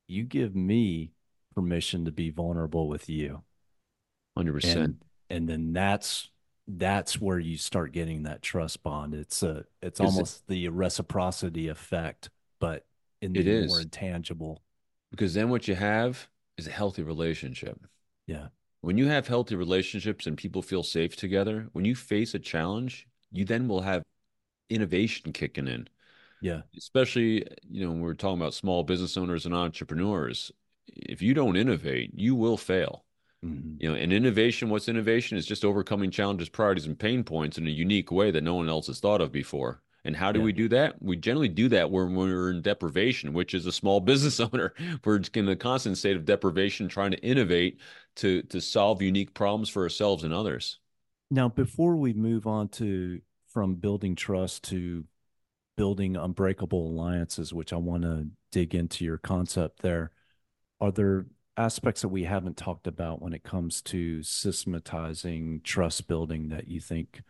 you give me permission to be vulnerable with you. one hundred percent. And, and then that's that's where you start getting that trust bond. It's a it's almost it, the reciprocity effect, but in the more intangible. Because then what you have is a healthy relationship. Yeah. When you have healthy relationships and people feel safe together, when you face a challenge, you then will have innovation kicking in. Yeah. Especially, you know, when we're talking about small business owners and entrepreneurs, if you don't innovate, you will fail. Mm-hmm. You know, and innovation, what's innovation? Is just overcoming challenges, priorities, and pain points in a unique way that no one else has thought of before. And how do yeah. we do that? We generally do that when we're in deprivation, which is a small business owner. We're in a constant state of deprivation, trying to innovate to, to solve unique problems for ourselves and others. Now, before we move on to from building trust to building unbreakable alliances, which I want to dig into your concept there, are there aspects that we haven't talked about when it comes to systematizing trust building that you think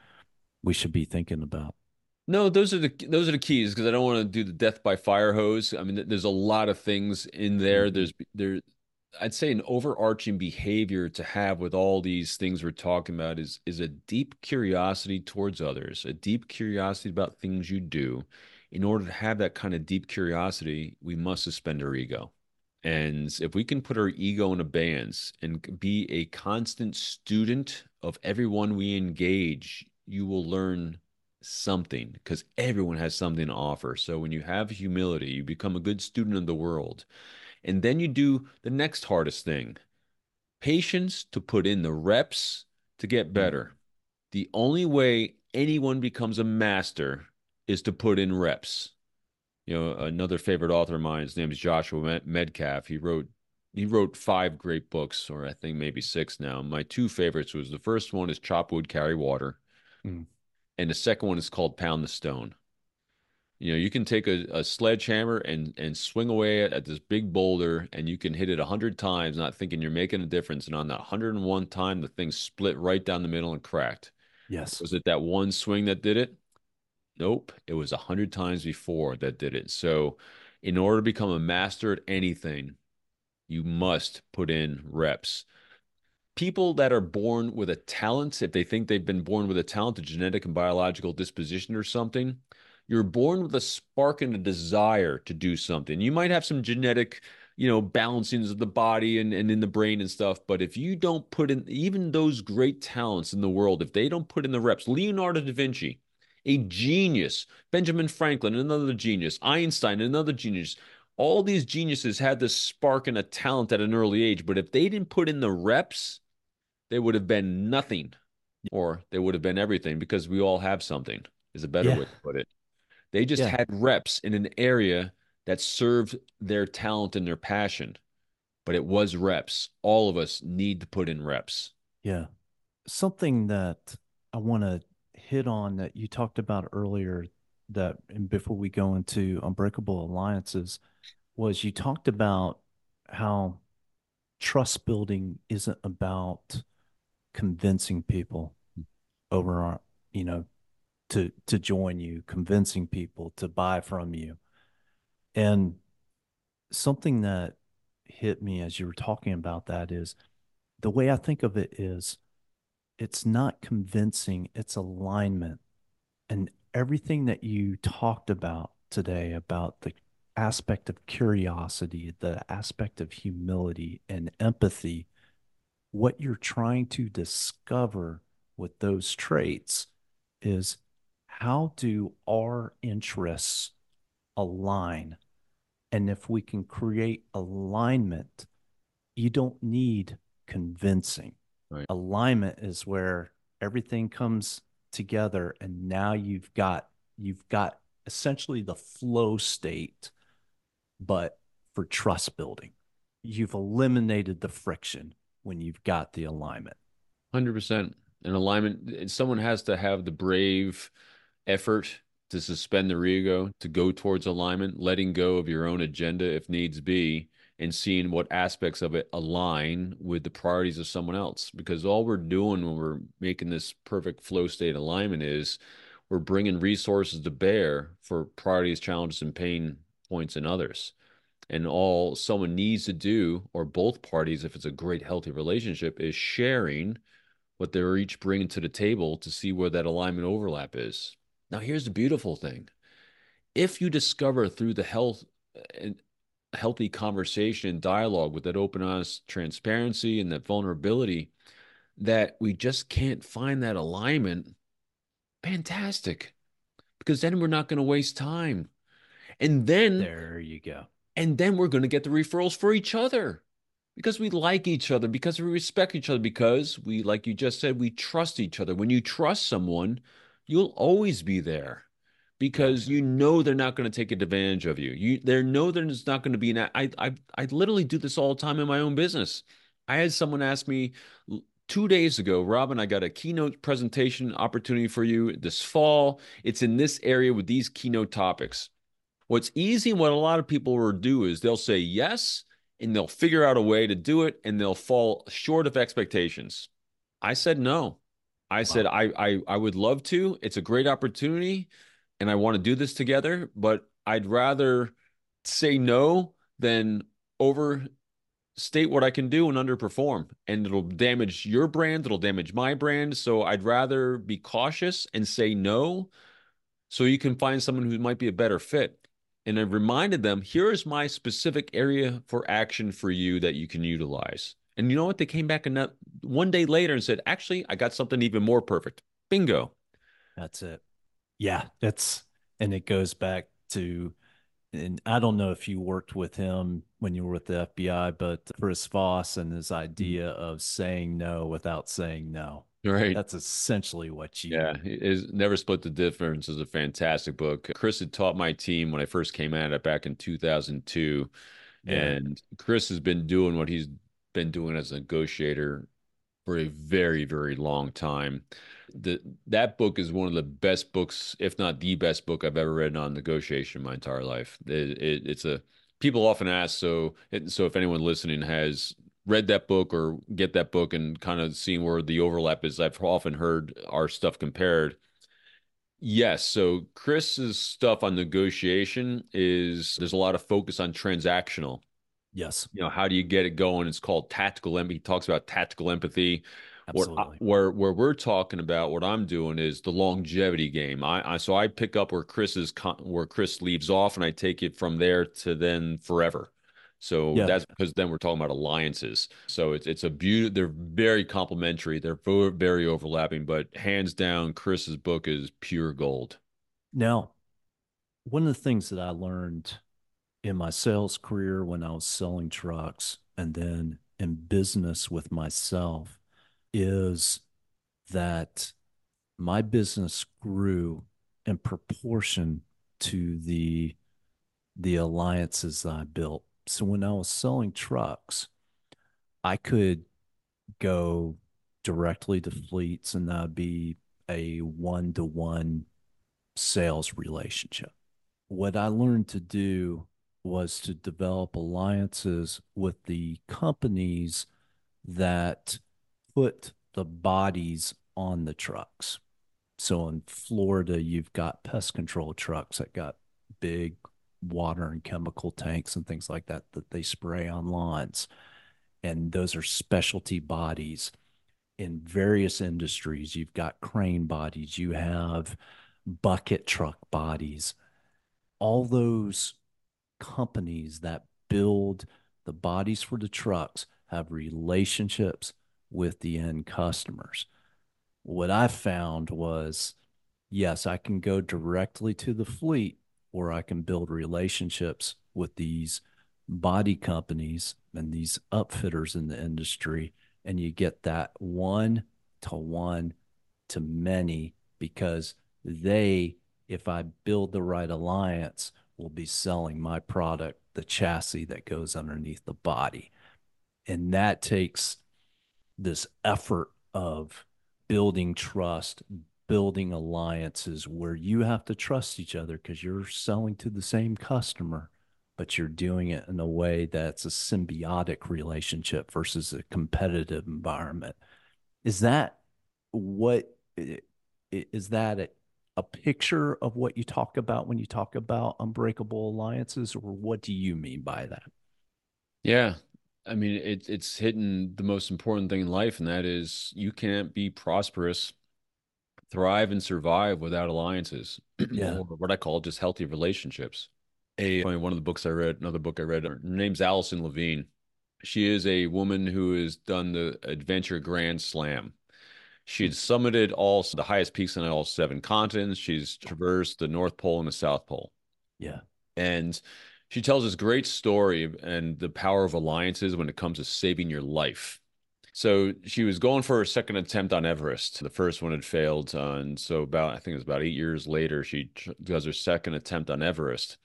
we should be thinking about? No, those are the those are the keys, because I don't want to do the death by fire hose. I mean, there's a lot of things in there. There's there, I'd say an overarching behavior to have with all these things we're talking about is is a deep curiosity towards others, a deep curiosity about things you do. In order to have that kind of deep curiosity, we must suspend our ego. And if we can put our ego in abeyance and be a constant student of everyone we engage, you will learn something, because everyone has something to offer. So when you have humility, you become a good student of the world. And then you do the next hardest thing, patience to put in the reps to get better. The only way anyone becomes a master is to put in reps. You know, another favorite author of mine, his name is Joshua Medcalf. He wrote, he wrote five great books, or I think maybe six now. My two favorites was the first one is Chop Wood, Carry Water. Mm. And the second one is called Pound the Stone. You know, you can take a, a sledgehammer and, and swing away at this big boulder, and you can hit it a hundred times, not thinking you're making a difference. And on that one hundred and one time, the thing split right down the middle and cracked. Yes. Was it that one swing that did it? Nope. It was a hundred times before that did it. So in order to become a master at anything, you must put in reps. People that are born with a talent, if they think they've been born with a talent, a genetic and biological disposition or something, you're born with a spark and a desire to do something. You might have some genetic, you know, balancings of the body and, and in the brain and stuff. But if you don't put in, even those great talents in the world, if they don't put in the reps, Leonardo da Vinci, a genius, Benjamin Franklin, another genius, Einstein, another genius. All these geniuses had this spark and a talent at an early age, but if they didn't put in the reps, they would have been nothing, or they would have been everything, because we all have something is a better yeah. way to put it. They just yeah. had reps in an area that served their talent and their passion, but it was reps. All of us need to put in reps. Yeah. Something that I want to hit on that you talked about earlier, that and before we go into Unbreakable Alliances, was you talked about how trust building isn't about convincing people over our, you know, to, to join you, convincing people to buy from you. And something that hit me as you were talking about that is the way I think of it is it's not convincing, it's alignment. And everything that you talked about today about the aspect of curiosity, the aspect of humility and empathy, what you're trying to discover with those traits is how do our interests align? And if we can create alignment, you don't need convincing. Right. Alignment is where everything comes together, and now you've got you've got essentially the flow state, but for trust building. You've eliminated the friction when you've got the alignment. one hundred percent. And alignment, someone has to have the brave effort to suspend their ego, to go towards alignment, letting go of your own agenda if needs be, and seeing what aspects of it align with the priorities of someone else. Because all we're doing when we're making this perfect flow state alignment is we're bringing resources to bear for priorities, challenges, and pain points in others. And all someone needs to do, or both parties, if it's a great, healthy relationship, is sharing what they're each bringing to the table to see where that alignment overlap is. Now, here's the beautiful thing. If you discover through the health and healthy conversation and dialogue with that open, honest transparency and that vulnerability, that we just can't find that alignment, fantastic. Because then we're not going to waste time. And then there you go. And then we're going to get the referrals for each other, because we like each other, because we respect each other, because we, like you just said, we trust each other. When you trust someone, you'll always be there. because you know they're not going to take advantage of you. You they know there's not going to be an I I I literally do this all the time in my own business. I had someone ask me two days ago, Robin, I got a keynote presentation opportunity for you this fall. It's in this area with these keynote topics. What's easy and what a lot of people will do is they'll say yes, and they'll figure out a way to do it, and they'll fall short of expectations. I said no. I wow. said, I, I, I would love to. It's a great opportunity, and I want to do this together, but I'd rather say no than over state what I can do and underperform, and it'll damage your brand. It'll damage my brand. So I'd rather be cautious and say no, so you can find someone who might be a better fit. And I reminded them, here is my specific area for action for you that you can utilize. And you know what? They came back and that one day later and said, actually, I got something even more perfect. Bingo. That's it. Yeah. That's, and it goes back to, and I don't know if you worked with him when you were with the F B I, but Chris Voss and his idea of saying no without saying no. Right. That's essentially what you Yeah. Is Never Split the Difference is a fantastic book. Chris had taught my team when I first came at it back in two thousand two. Yeah. And Chris has been doing what he's been doing as a negotiator for a very, very long time. The, that book is one of the best books, if not the best book I've ever read on negotiation my entire life. It, it, it's a, people often ask, so, so if anyone listening has read that book or get that book and kind of seeing where the overlap is, I've often heard our stuff compared. Yes. So Chris's stuff on negotiation is there's a lot of focus on transactional. Yes. You know, how do you get it going? It's called tactical empathy. He talks about tactical empathy. Absolutely. Where, where, where we're talking about what I'm doing is the longevity game. I, I so I pick up where Chris is, where Chris leaves off, and I take it from there to then forever. So yeah. That's because then we're talking about alliances. So it's it's a beauty. They're very complementary. They're very overlapping, but hands down, Chris's book is pure gold. Now, one of the things that I learned in my sales career when I was selling trucks and then in business with myself is that my business grew in proportion to the, the alliances that I built. So when I was selling trucks, I could go directly to fleets and that'd be a one-to-one sales relationship. What I learned to do was to develop alliances with the companies that put the bodies on the trucks. So in Florida, you've got pest control trucks that got big water and chemical tanks and things like that that they spray on lawns, and those are specialty bodies. In various industries, you've got crane bodies, you have bucket truck bodies. All those companies that build the bodies for the trucks have relationships with the end customers. What I found was, yes, I can go directly to the fleet, or I can build relationships with these body companies and these upfitters in the industry. And you get that one to one to many, because they, if I build the right alliance, will be selling my product, the chassis that goes underneath the body. And that takes this effort of building trust, building alliances where you have to trust each other because you're selling to the same customer, but you're doing it in a way that's a symbiotic relationship versus a competitive environment. Is that what, is that a, a picture of what you talk about when you talk about unbreakable alliances, or what do you mean by that? Yeah. I mean, it, it's hitting the most important thing in life, and that is you can't be prosperous, thrive and survive without alliances, yeah. or what I call just healthy relationships. A one of the books I read, another book I read, her name's Allison Levine. She is a woman who has done the Adventure Grand Slam. She had summited all the highest peaks in all seven continents. She's traversed the North Pole and the South Pole. Yeah. And she tells this great story and the power of alliances when it comes to saving your life. So she was going for her second attempt on Everest. The first one had failed. Uh, and so about, I think it was about eight years later, she does her second attempt on Everest.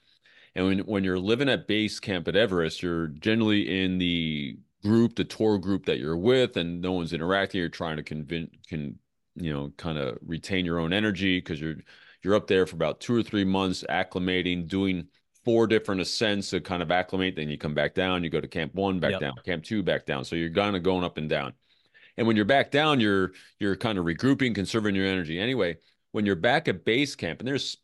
And when, when you're living at base camp at Everest, you're generally in the group, the tour group that you're with, and no one's interacting. You're trying to convince, can, you know, kind of retain your own energy because you're, you're up there for about two or three months acclimating, doing four different ascents to kind of acclimate. Then you come back down, you go to camp one, back yep. down, camp two, back down. So you're kind of going up and down. And when you're back down, you're, you're kind of regrouping, conserving your energy. Anyway, when you're back at base camp, and there's,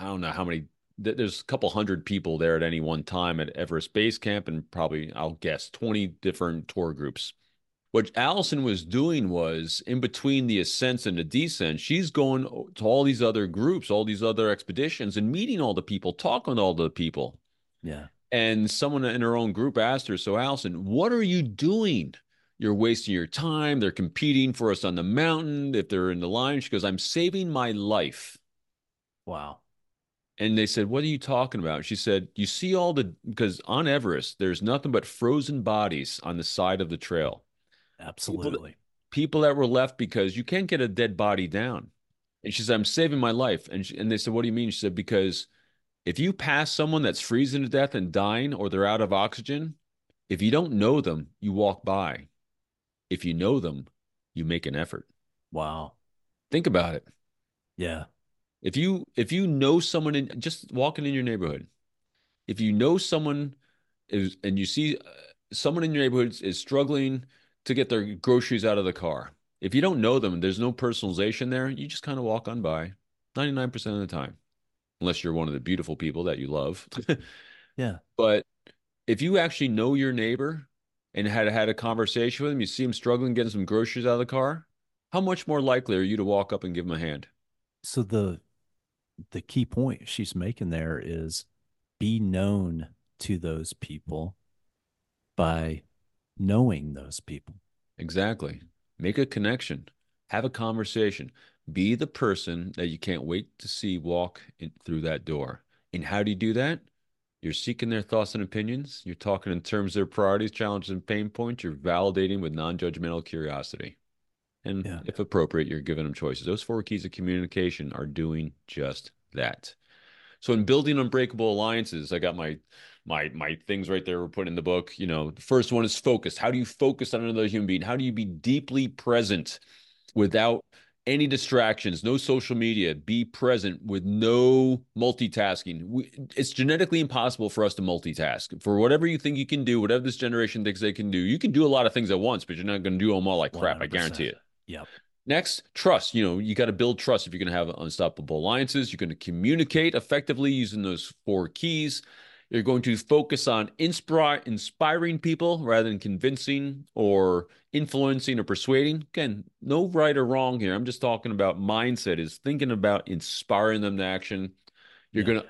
I don't know how many, there's a couple hundred people there at any one time at Everest Base Camp, and probably, I'll guess, twenty different tour groups. What Allison was doing was, in between the ascents and the descents, she's going to all these other groups, all these other expeditions, and meeting all the people, talking to all the people. Yeah. And someone in her own group asked her, so Allison, what are you doing? You're wasting your time. They're competing for us on the mountain. If they're in the line, she goes, I'm saving my life. Wow. And they said, what are you talking about? She said, you see all the, because on Everest, there's nothing but frozen bodies on the side of the trail. Absolutely. People that, people that were left because you can't get a dead body down. And she said, I'm saving my life. And she, and they said, what do you mean? She said, because if you pass someone that's freezing to death and dying, or they're out of oxygen, if you don't know them, you walk by. If you know them, you make an effort. Wow. Think about it. Yeah. If you, if you know someone in, just walking in your neighborhood, if you know someone is, and you see someone in your neighborhood is struggling to get their groceries out of the car. If you don't know them, there's no personalization there. You just kind of walk on by ninety-nine percent of the time, unless you're one of the beautiful people that you love. Yeah. But if you actually know your neighbor and had had a conversation with him, you see him struggling, getting some groceries out of the car, how much more likely are you to walk up and give him a hand? So the, the key point she's making there is be known to those people by knowing those people. Exactly. Make a connection, have a conversation, be the person that you can't wait to see walk in, through that door. And how do you do that? You're seeking their thoughts and opinions. You're talking in terms of their priorities, challenges, and pain points. You're validating with non-judgmental curiosity. And yeah. if appropriate, you're giving them choices. Those four keys of communication are doing just that. So in building unbreakable alliances, I got my my my things right there we're putting in the book. You know, the first one is focus. How do you focus on another human being? How do you be deeply present without any distractions, no social media? Be present with no multitasking. We, it's genetically impossible for us to multitask. For whatever you think you can do, whatever this generation thinks they can do, you can do a lot of things at once, but you're not going to do them all like crap. one hundred percent. I guarantee it. Yep. Next, trust. You know, you got to build trust if you're going to have unstoppable alliances. You're going to communicate effectively using those four keys. You're going to focus on inspire, inspiring people rather than convincing or influencing or persuading. Again, no right or wrong here. I'm just talking about mindset is thinking about inspiring them to action. You're yeah. going to,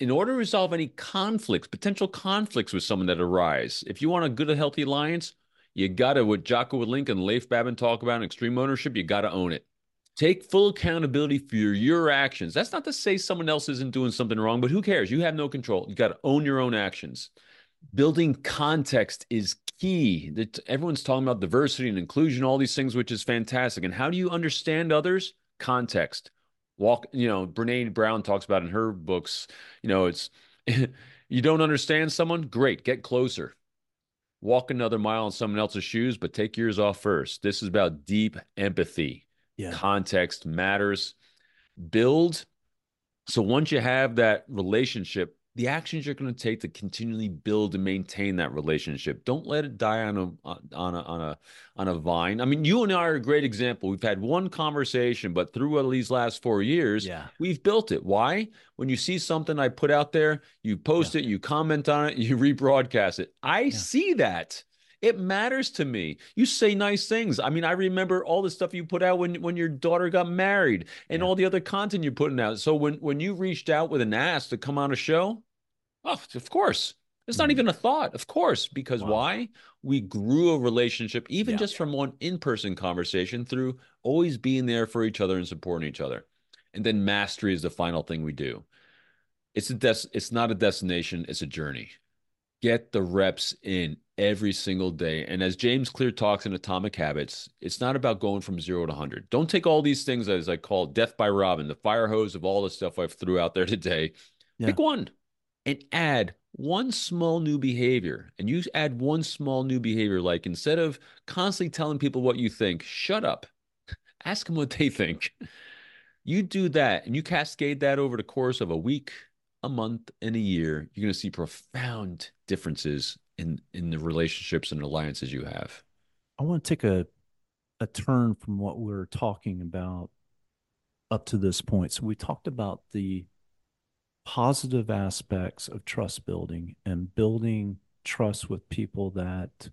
in order to resolve any conflicts, potential conflicts with someone that arise, if you want a good, healthy alliance, you got to, what Jocko Willink and Leif Babin talk about in extreme ownership, you got to own it. Take full accountability for your, your actions. That's not to say someone else isn't doing something wrong, but who cares? You have no control. You got to own your own actions. Building context is key. That everyone's talking about diversity and inclusion, all these things, which is fantastic. And how do you understand others? Context. Walk, you know, Brene Brown talks about in her books, you know, it's, you don't understand someone? Great, get closer. Walk another mile in someone else's shoes, but take yours off first. This is about deep empathy. Yeah. Context matters. Build. So once you have that relationship, the actions you're going to take to continually build and maintain that relationship. Don't let it die on a on a on a on a vine. I mean, you and I are a great example. We've had one conversation, but through all these last four years, yeah. we've built it. Why? When you see something I put out there, you post yeah. it, you comment on it, you rebroadcast it. I yeah. see that. It matters to me. You say nice things. I mean, I remember all the stuff you put out when, when your daughter got married and yeah. all the other content you're putting out. So when, when you reached out with an ask to come on a show, oh, of course. It's not even a thought. Of course, because wow. why? We grew a relationship, even yeah. just from one in-person conversation, through always being there for each other and supporting each other. And then mastery is the final thing we do. It's a des- it's not a destination. It's a journey. Get the reps in every single day. And as James Clear talks in Atomic Habits, it's not about going from zero to one hundred. Don't take all these things, as I call death by Robin, the fire hose of all the stuff I've threw out there today. Yeah. Pick one and add one small new behavior. And you add one small new behavior, like instead of constantly telling people what you think, shut up, ask them what they think. You do that and you cascade that over the course of a week, a month, and a year, you're going to see profound differences in, in the relationships and alliances you have. I want to take a, a turn from what we were talking about up to this point. So we talked about the positive aspects of trust building and building trust with people that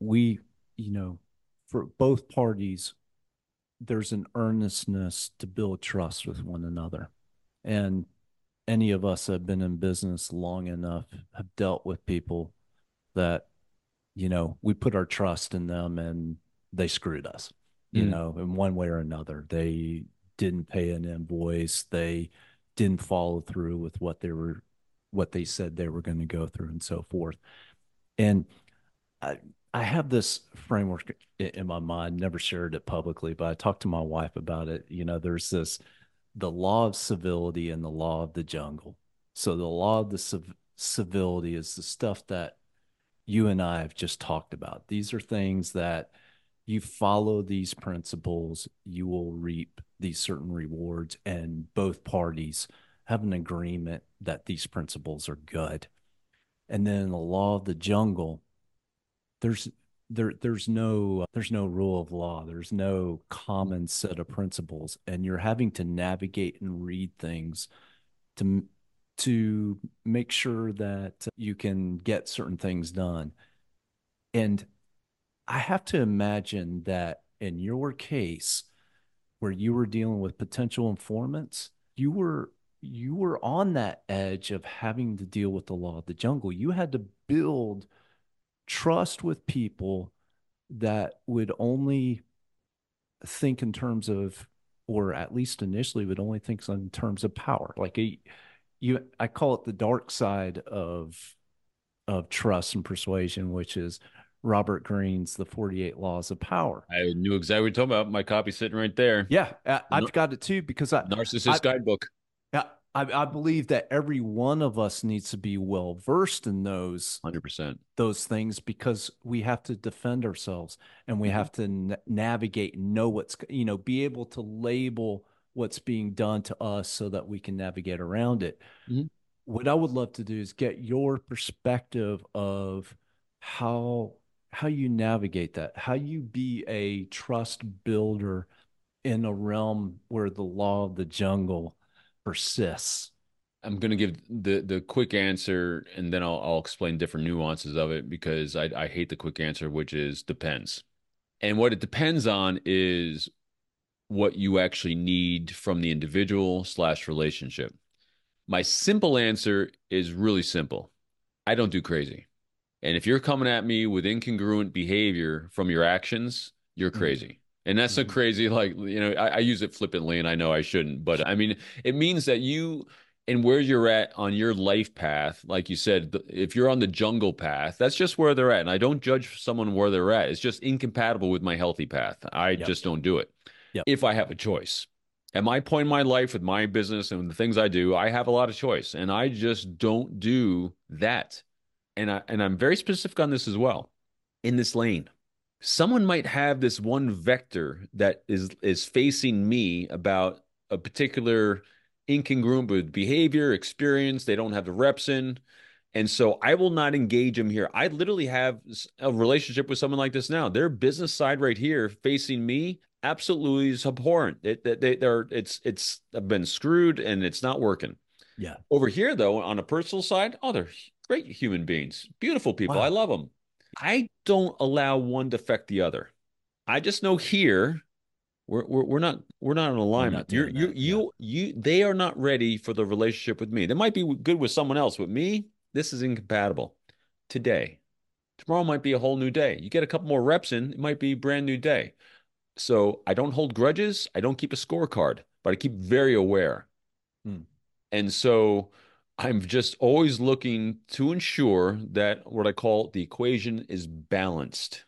we, you know, for both parties, there's an earnestness to build trust with one another. And any of us that have been in business long enough have dealt with people that, you know, we put our trust in them and they screwed us, you mm. know, in one way or another. They didn't pay an invoice. They didn't follow through with what they were, what they said they were going to go through and so forth. And I, I have this framework in my mind, never shared it publicly, but I talked to my wife about it. You know, there's this, the law of civility and the law of the jungle. So the law of the civ civility is the stuff that you and I have just talked about. These are things that you follow these principles, you will reap these certain rewards, and both parties have an agreement that these principles are good. And then the law of the jungle, there's There, there's no, there's no rule of law. There's no common set of principles, and you're having to navigate and read things to, to make sure that you can get certain things done. And I have to imagine that in your case, where you were dealing with potential informants, you were, you were on that edge of having to deal with the law of the jungle. You had to build trust with people that would only think in terms of, or at least initially would only think in terms of power. Like a, you, I call it the dark side of, of trust and persuasion, which is Robert Greene's The forty-eight Laws of Power. I knew exactly what you're talking about. My copy's sitting right there. Yeah. I, I've got it too, because I, Narcissist I, Guidebook. Yeah. I, I believe that every one of us needs to be well versed in those one hundred percent those things, because we have to defend ourselves and we have to n navigate and know what's, you know, be able to label what's being done to us so that we can navigate around it. Mm-hmm. What I would love to do is get your perspective of how how you navigate that, how you be a trust builder in a realm where the law of the jungle persists. I'm going to give the the quick answer, and then I'll, I'll explain different nuances of it, because I, I hate the quick answer, which is depends. And what it depends on is what you actually need from the individual slash relationship. My simple answer is really simple. I don't do crazy. And if you're coming at me with incongruent behavior from your actions, you're crazy. Mm-hmm. And that's so crazy, like, you know, I, I use it flippantly and I know I shouldn't, but I mean, it means that you and where you're at on your life path, like you said, if you're on the jungle path, that's just where they're at. And I don't judge someone where they're at. It's just incompatible with my healthy path. I yep. just don't do it. Yep. If I have a choice. At my point in my life with my business and the things I do, I have a lot of choice, and I just don't do that. And I, and I'm very specific on this as well. In this lane, someone might have this one vector that is, is facing me about a particular incongruent behavior, experience. They don't have the reps in. And so I will not engage them here. I literally have a relationship with someone like this now. Their business side right here facing me absolutely is abhorrent. It, they, they're, it's, it's been screwed and it's not working. Yeah. Over here, though, on a personal side, oh, they're great human beings, beautiful people. Wow. I love them. I don't allow one to affect the other. I just know here we're we're, we're not we're not in alignment. You're, you're, that, you yeah. you they are not ready for the relationship with me. They might be good with someone else. With me, this is incompatible. Today, tomorrow might be a whole new day. You get a couple more reps in, it might be a brand new day. So I don't hold grudges. I don't keep a scorecard, but I keep very aware. Hmm. And so I'm just always looking to ensure that what I call the equation is balanced.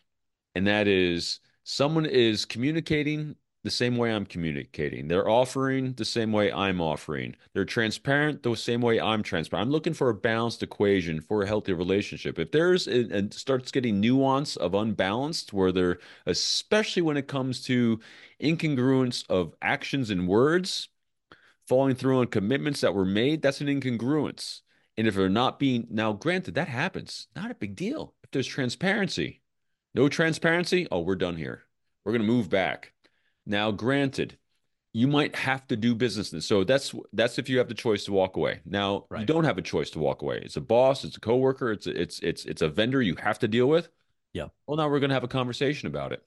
And that is, someone is communicating the same way I'm communicating. They're offering the same way I'm offering. They're transparent the same way I'm transparent. I'm looking for a balanced equation for a healthy relationship. If there's, it starts getting nuance of unbalanced, where they're, especially when it comes to incongruence of actions and words, following through on commitments that were made, that's an incongruence. And if they're not being, now granted, that happens, not a big deal. If there's transparency, no transparency, oh, we're done here. We're going to move back. Now, granted, you might have to do business. And so that's that's if you have the choice to walk away. Now, right. You don't have a choice to walk away. It's a boss, it's a coworker, it's a, it's it's it's a vendor you have to deal with. Yeah. Well, now we're going to have a conversation about it.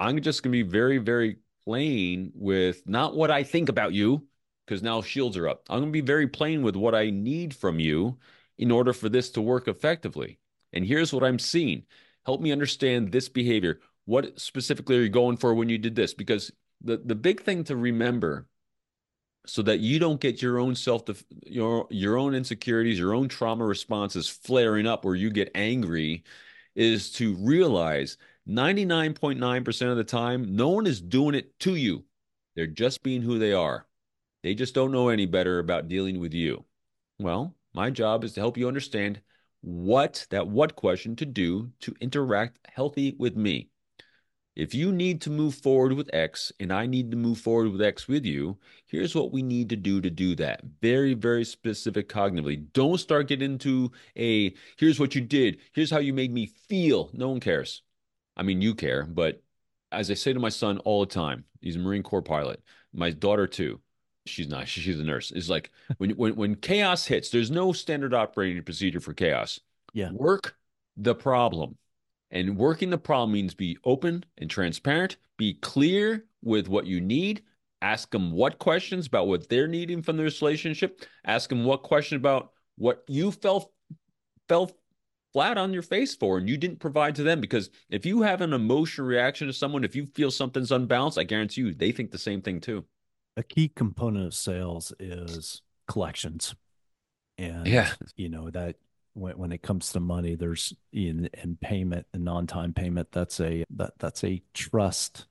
I'm just going to be very, very plain with not what I think about you, because now shields are up. I'm going to be very plain with what I need from you in order for this to work effectively. And here's what I'm seeing. Help me understand this behavior. What specifically are you going for when you did this? Because the, the big thing to remember, so that you don't get your own self, your, your own insecurities, your own trauma responses flaring up where you get angry, is to realize ninety-nine point nine percent of the time, no one is doing it to you. They're just being who they are. They just don't know any better about dealing with you. Well, my job is to help you understand what that what question to do to interact healthy with me. If you need to move forward with X and I need to move forward with X with you, here's what we need to do to do that. Very, very specific cognitively. Don't start getting into a, here's what you did, here's how you made me feel. No one cares. I mean, you care, but as I say to my son all the time, he's a Marine Corps pilot, my daughter too. She's not, she's a nurse. It's like when, when, when chaos hits, there's no standard operating procedure for chaos. Yeah. Work the problem. And working the problem means be open and transparent, be clear with what you need, ask them what questions about what they're needing from this relationship, ask them what question about what you fell, fell flat on your face for and you didn't provide to them. Because if you have an emotional reaction to someone, if you feel something's unbalanced, I guarantee you they think the same thing too. A key component of sales is collections. And, yeah. you know, that... When, when it comes to money, there's in and payment and non-time payment. That's a that that's a trust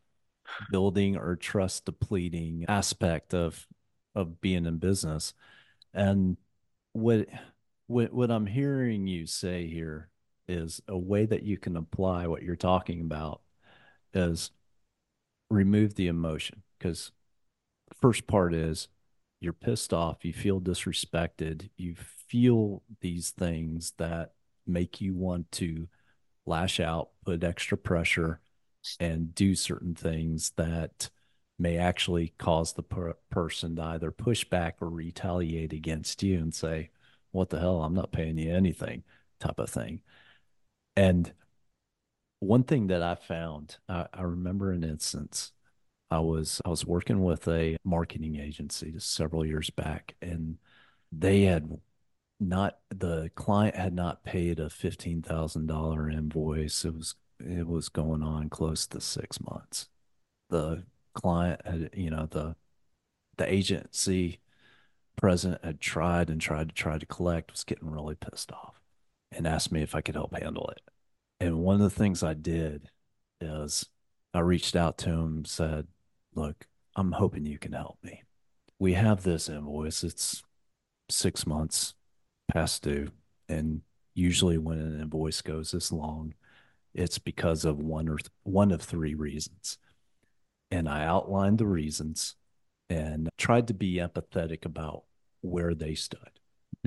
building or trust depleting aspect of of being in business. And what what what I'm hearing you say here is a way that you can apply what you're talking about is remove the emotion, because the first part is you're pissed off, you feel disrespected, you feel these things that make you want to lash out, put extra pressure, and do certain things that may actually cause the per person to either push back or retaliate against you and say, what the hell, I'm not paying you anything, type of thing. And one thing that I found, I, I remember an instance. I was I was working with a marketing agency just several years back, and they had not the client had not paid a fifteen thousand dollar invoice. It was it was going on close to six months. The client had, you know, the the agency president had tried and tried to try to collect, was getting really pissed off, and asked me if I could help handle it. And one of the things I did is I reached out to him, said, look, I'm hoping you can help me. We have this invoice. It's six months past due. And usually when an invoice goes this long, it's because of one or th one of three reasons. And I outlined the reasons and tried to be empathetic about where they stood.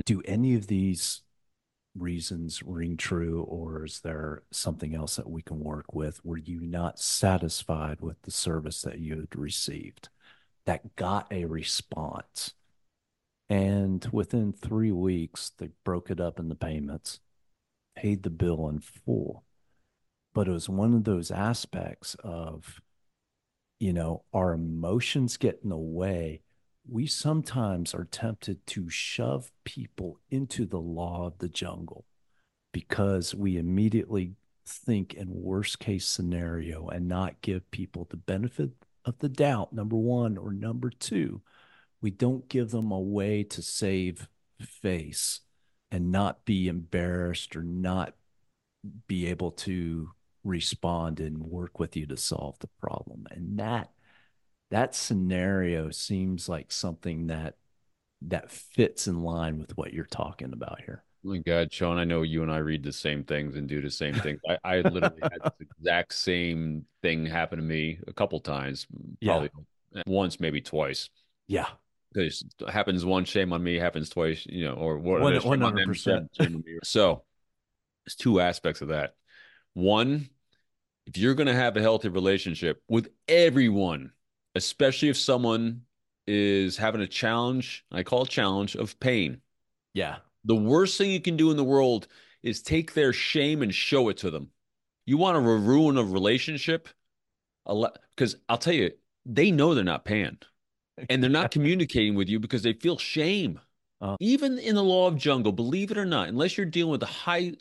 Do any of these reasons ring true, or is there something else that we can work with? Were you not satisfied with the service that you had received? That got a response, and within three weeks they broke it up in the payments, paid the bill in full. But it was one of those aspects of, you know, our emotions get in the way. We sometimes are tempted to shove people into the law of the jungle because we immediately think in worst case scenario and not give people the benefit of the doubt, number one, or number two, we don't give them a way to save face and not be embarrassed or not be able to respond and work with you to solve the problem. And that that scenario seems like something that that fits in line with what you're talking about here. Oh my God, Sean, I know you and I read the same things and do the same things. I, I literally had the exact same thing happen to me a couple times, probably yeah. once, maybe twice. Yeah. It happens one, shame on me, happens twice, you know, or what? one hundred percent. So there's two aspects of that. One, if you're going to have a healthy relationship with everyone, especially if someone is having a challenge, I call it challenge of pain. Yeah. The worst thing you can do in the world is take their shame and show it to them. You want to ruin a relationship? Because I'll tell you, they know they're not paying. And they're not communicating with you because they feel shame. Uh, Even in the law of jungle, believe it or not, unless you're dealing with a high,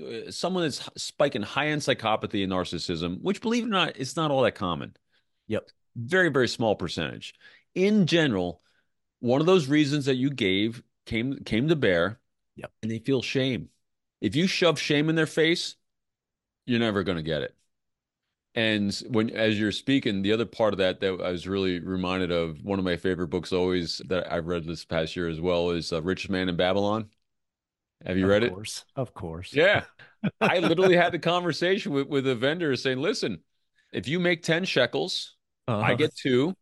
uh, someone that's spiking high-end psychopathy and narcissism, which, believe it or not, it's not all that common. Yep. Very, very small percentage. In general, one of those reasons that you gave came came to bear. Yep. And they feel shame. If you shove shame in their face, you're never going to get it. And when, as you're speaking, the other part of that that I was really reminded of, one of my favorite books always that I've read this past year as well is uh, Richest Man in Babylon. Have you of read course, it? Of course. Yeah. I literally had the conversation with, with a vendor saying, listen, if you make ten shekels, uh-huh. I get two,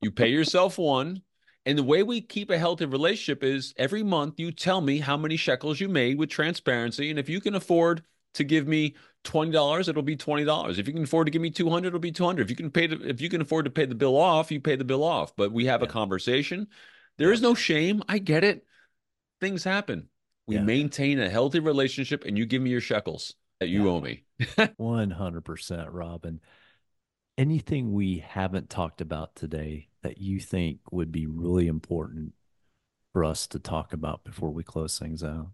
you pay yourself one. And the way we keep a healthy relationship is every month you tell me how many shekels you made with transparency. And if you can afford to give me twenty dollars, it'll be twenty dollars. If you can afford to give me two hundred, it'll be two hundred. If you can pay to, if you can afford to pay the bill off, you pay the bill off. But we have yeah. a conversation. There yeah. is no shame. I get it. Things happen. We yeah. maintain a healthy relationship, and you give me your shekels that you yeah. owe me. one hundred percent, Robin. Anything we haven't talked about today that you think would be really important for us to talk about before we close things out?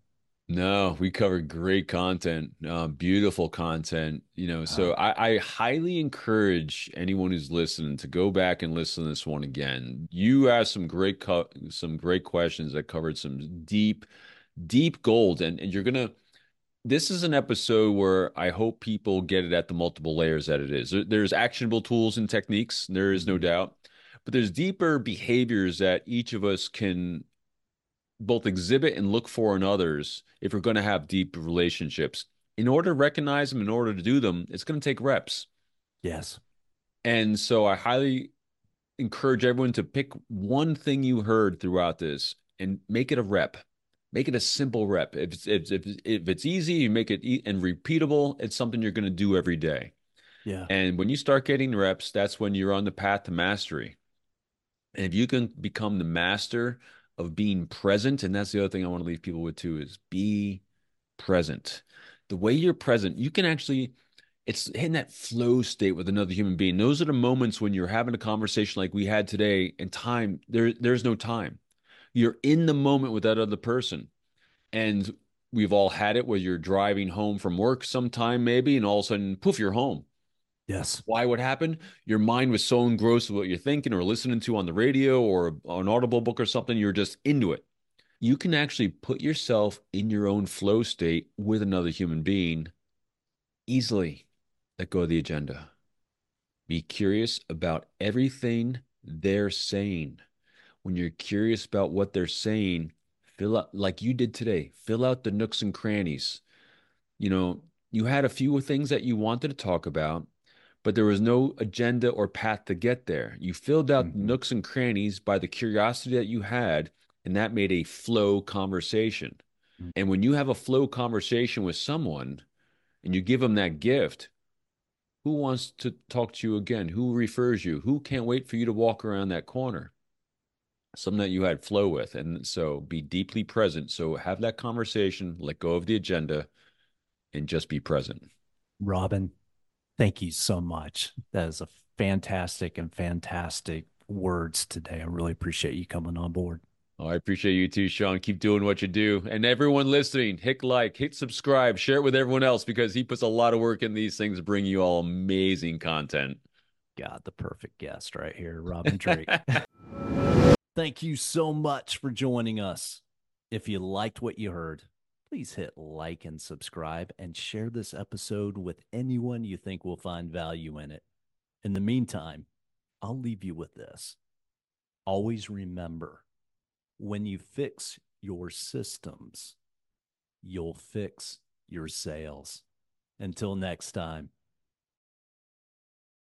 No, we covered great content, uh, beautiful content, you know, wow. so I, I highly encourage anyone who's listening to go back and listen to this one again. You asked some great, some great questions that covered some deep, deep gold. And, and you're going to, this is an episode where I hope people get it at the multiple layers that it is. There, there's actionable tools and techniques. There is no doubt, but there's deeper behaviors that each of us can both exhibit and look for in others if we're going to have deep relationships. In order to recognize them, in order to do them, it's going to take reps. Yes. And so I highly encourage everyone to pick one thing you heard throughout this and make it a rep. Make it a simple rep. If it's, if, if, if it's easy, you make it e- and repeatable. It's something you're going to do every day. Yeah. And when you start getting reps, that's when you're on the path to mastery. And if you can become the master of being present. And that's the other thing I want to leave people with too, is be present. The way you're present, you can actually, it's in that flow state with another human being. Those are the moments when you're having a conversation like we had today, and time, there, there's no time. You're in the moment with that other person. And we've all had it where you're driving home from work sometime maybe, and all of a sudden, poof, you're home. Yes. Why would happen? Your mind was so engrossed with what you're thinking or listening to on the radio or an audible book or something. You're just into it. You can actually put yourself in your own flow state with another human being easily. Let go of the agenda. Be curious about everything they're saying. When you're curious about what they're saying, fill out, like you did today, fill out the nooks and crannies. You know, you had a few things that you wanted to talk about, but there was no agenda or path to get there. You filled out mm-hmm. nooks and crannies by the curiosity that you had, and that made a flow conversation. Mm-hmm. And when you have a flow conversation with someone and you give them that gift, who wants to talk to you again? Who refers you? Who can't wait for you to walk around that corner? Something that you had flow with. And so be deeply present. So have that conversation, let go of the agenda, and just be present. Robin, thank you so much. That is a fantastic and fantastic words today. I really appreciate you coming on board. Oh, I appreciate you too, Sean. Keep doing what you do. And everyone listening, hit like, hit subscribe, share it with everyone else, because he puts a lot of work in these things to bring you all amazing content. God, the perfect guest right here, Robin Dreeke. Thank you so much for joining us. If you liked what you heard, please hit like and subscribe and share this episode with anyone you think will find value in it. In the meantime, I'll leave you with this. Always remember, when you fix your systems, you'll fix your sales. Until next time.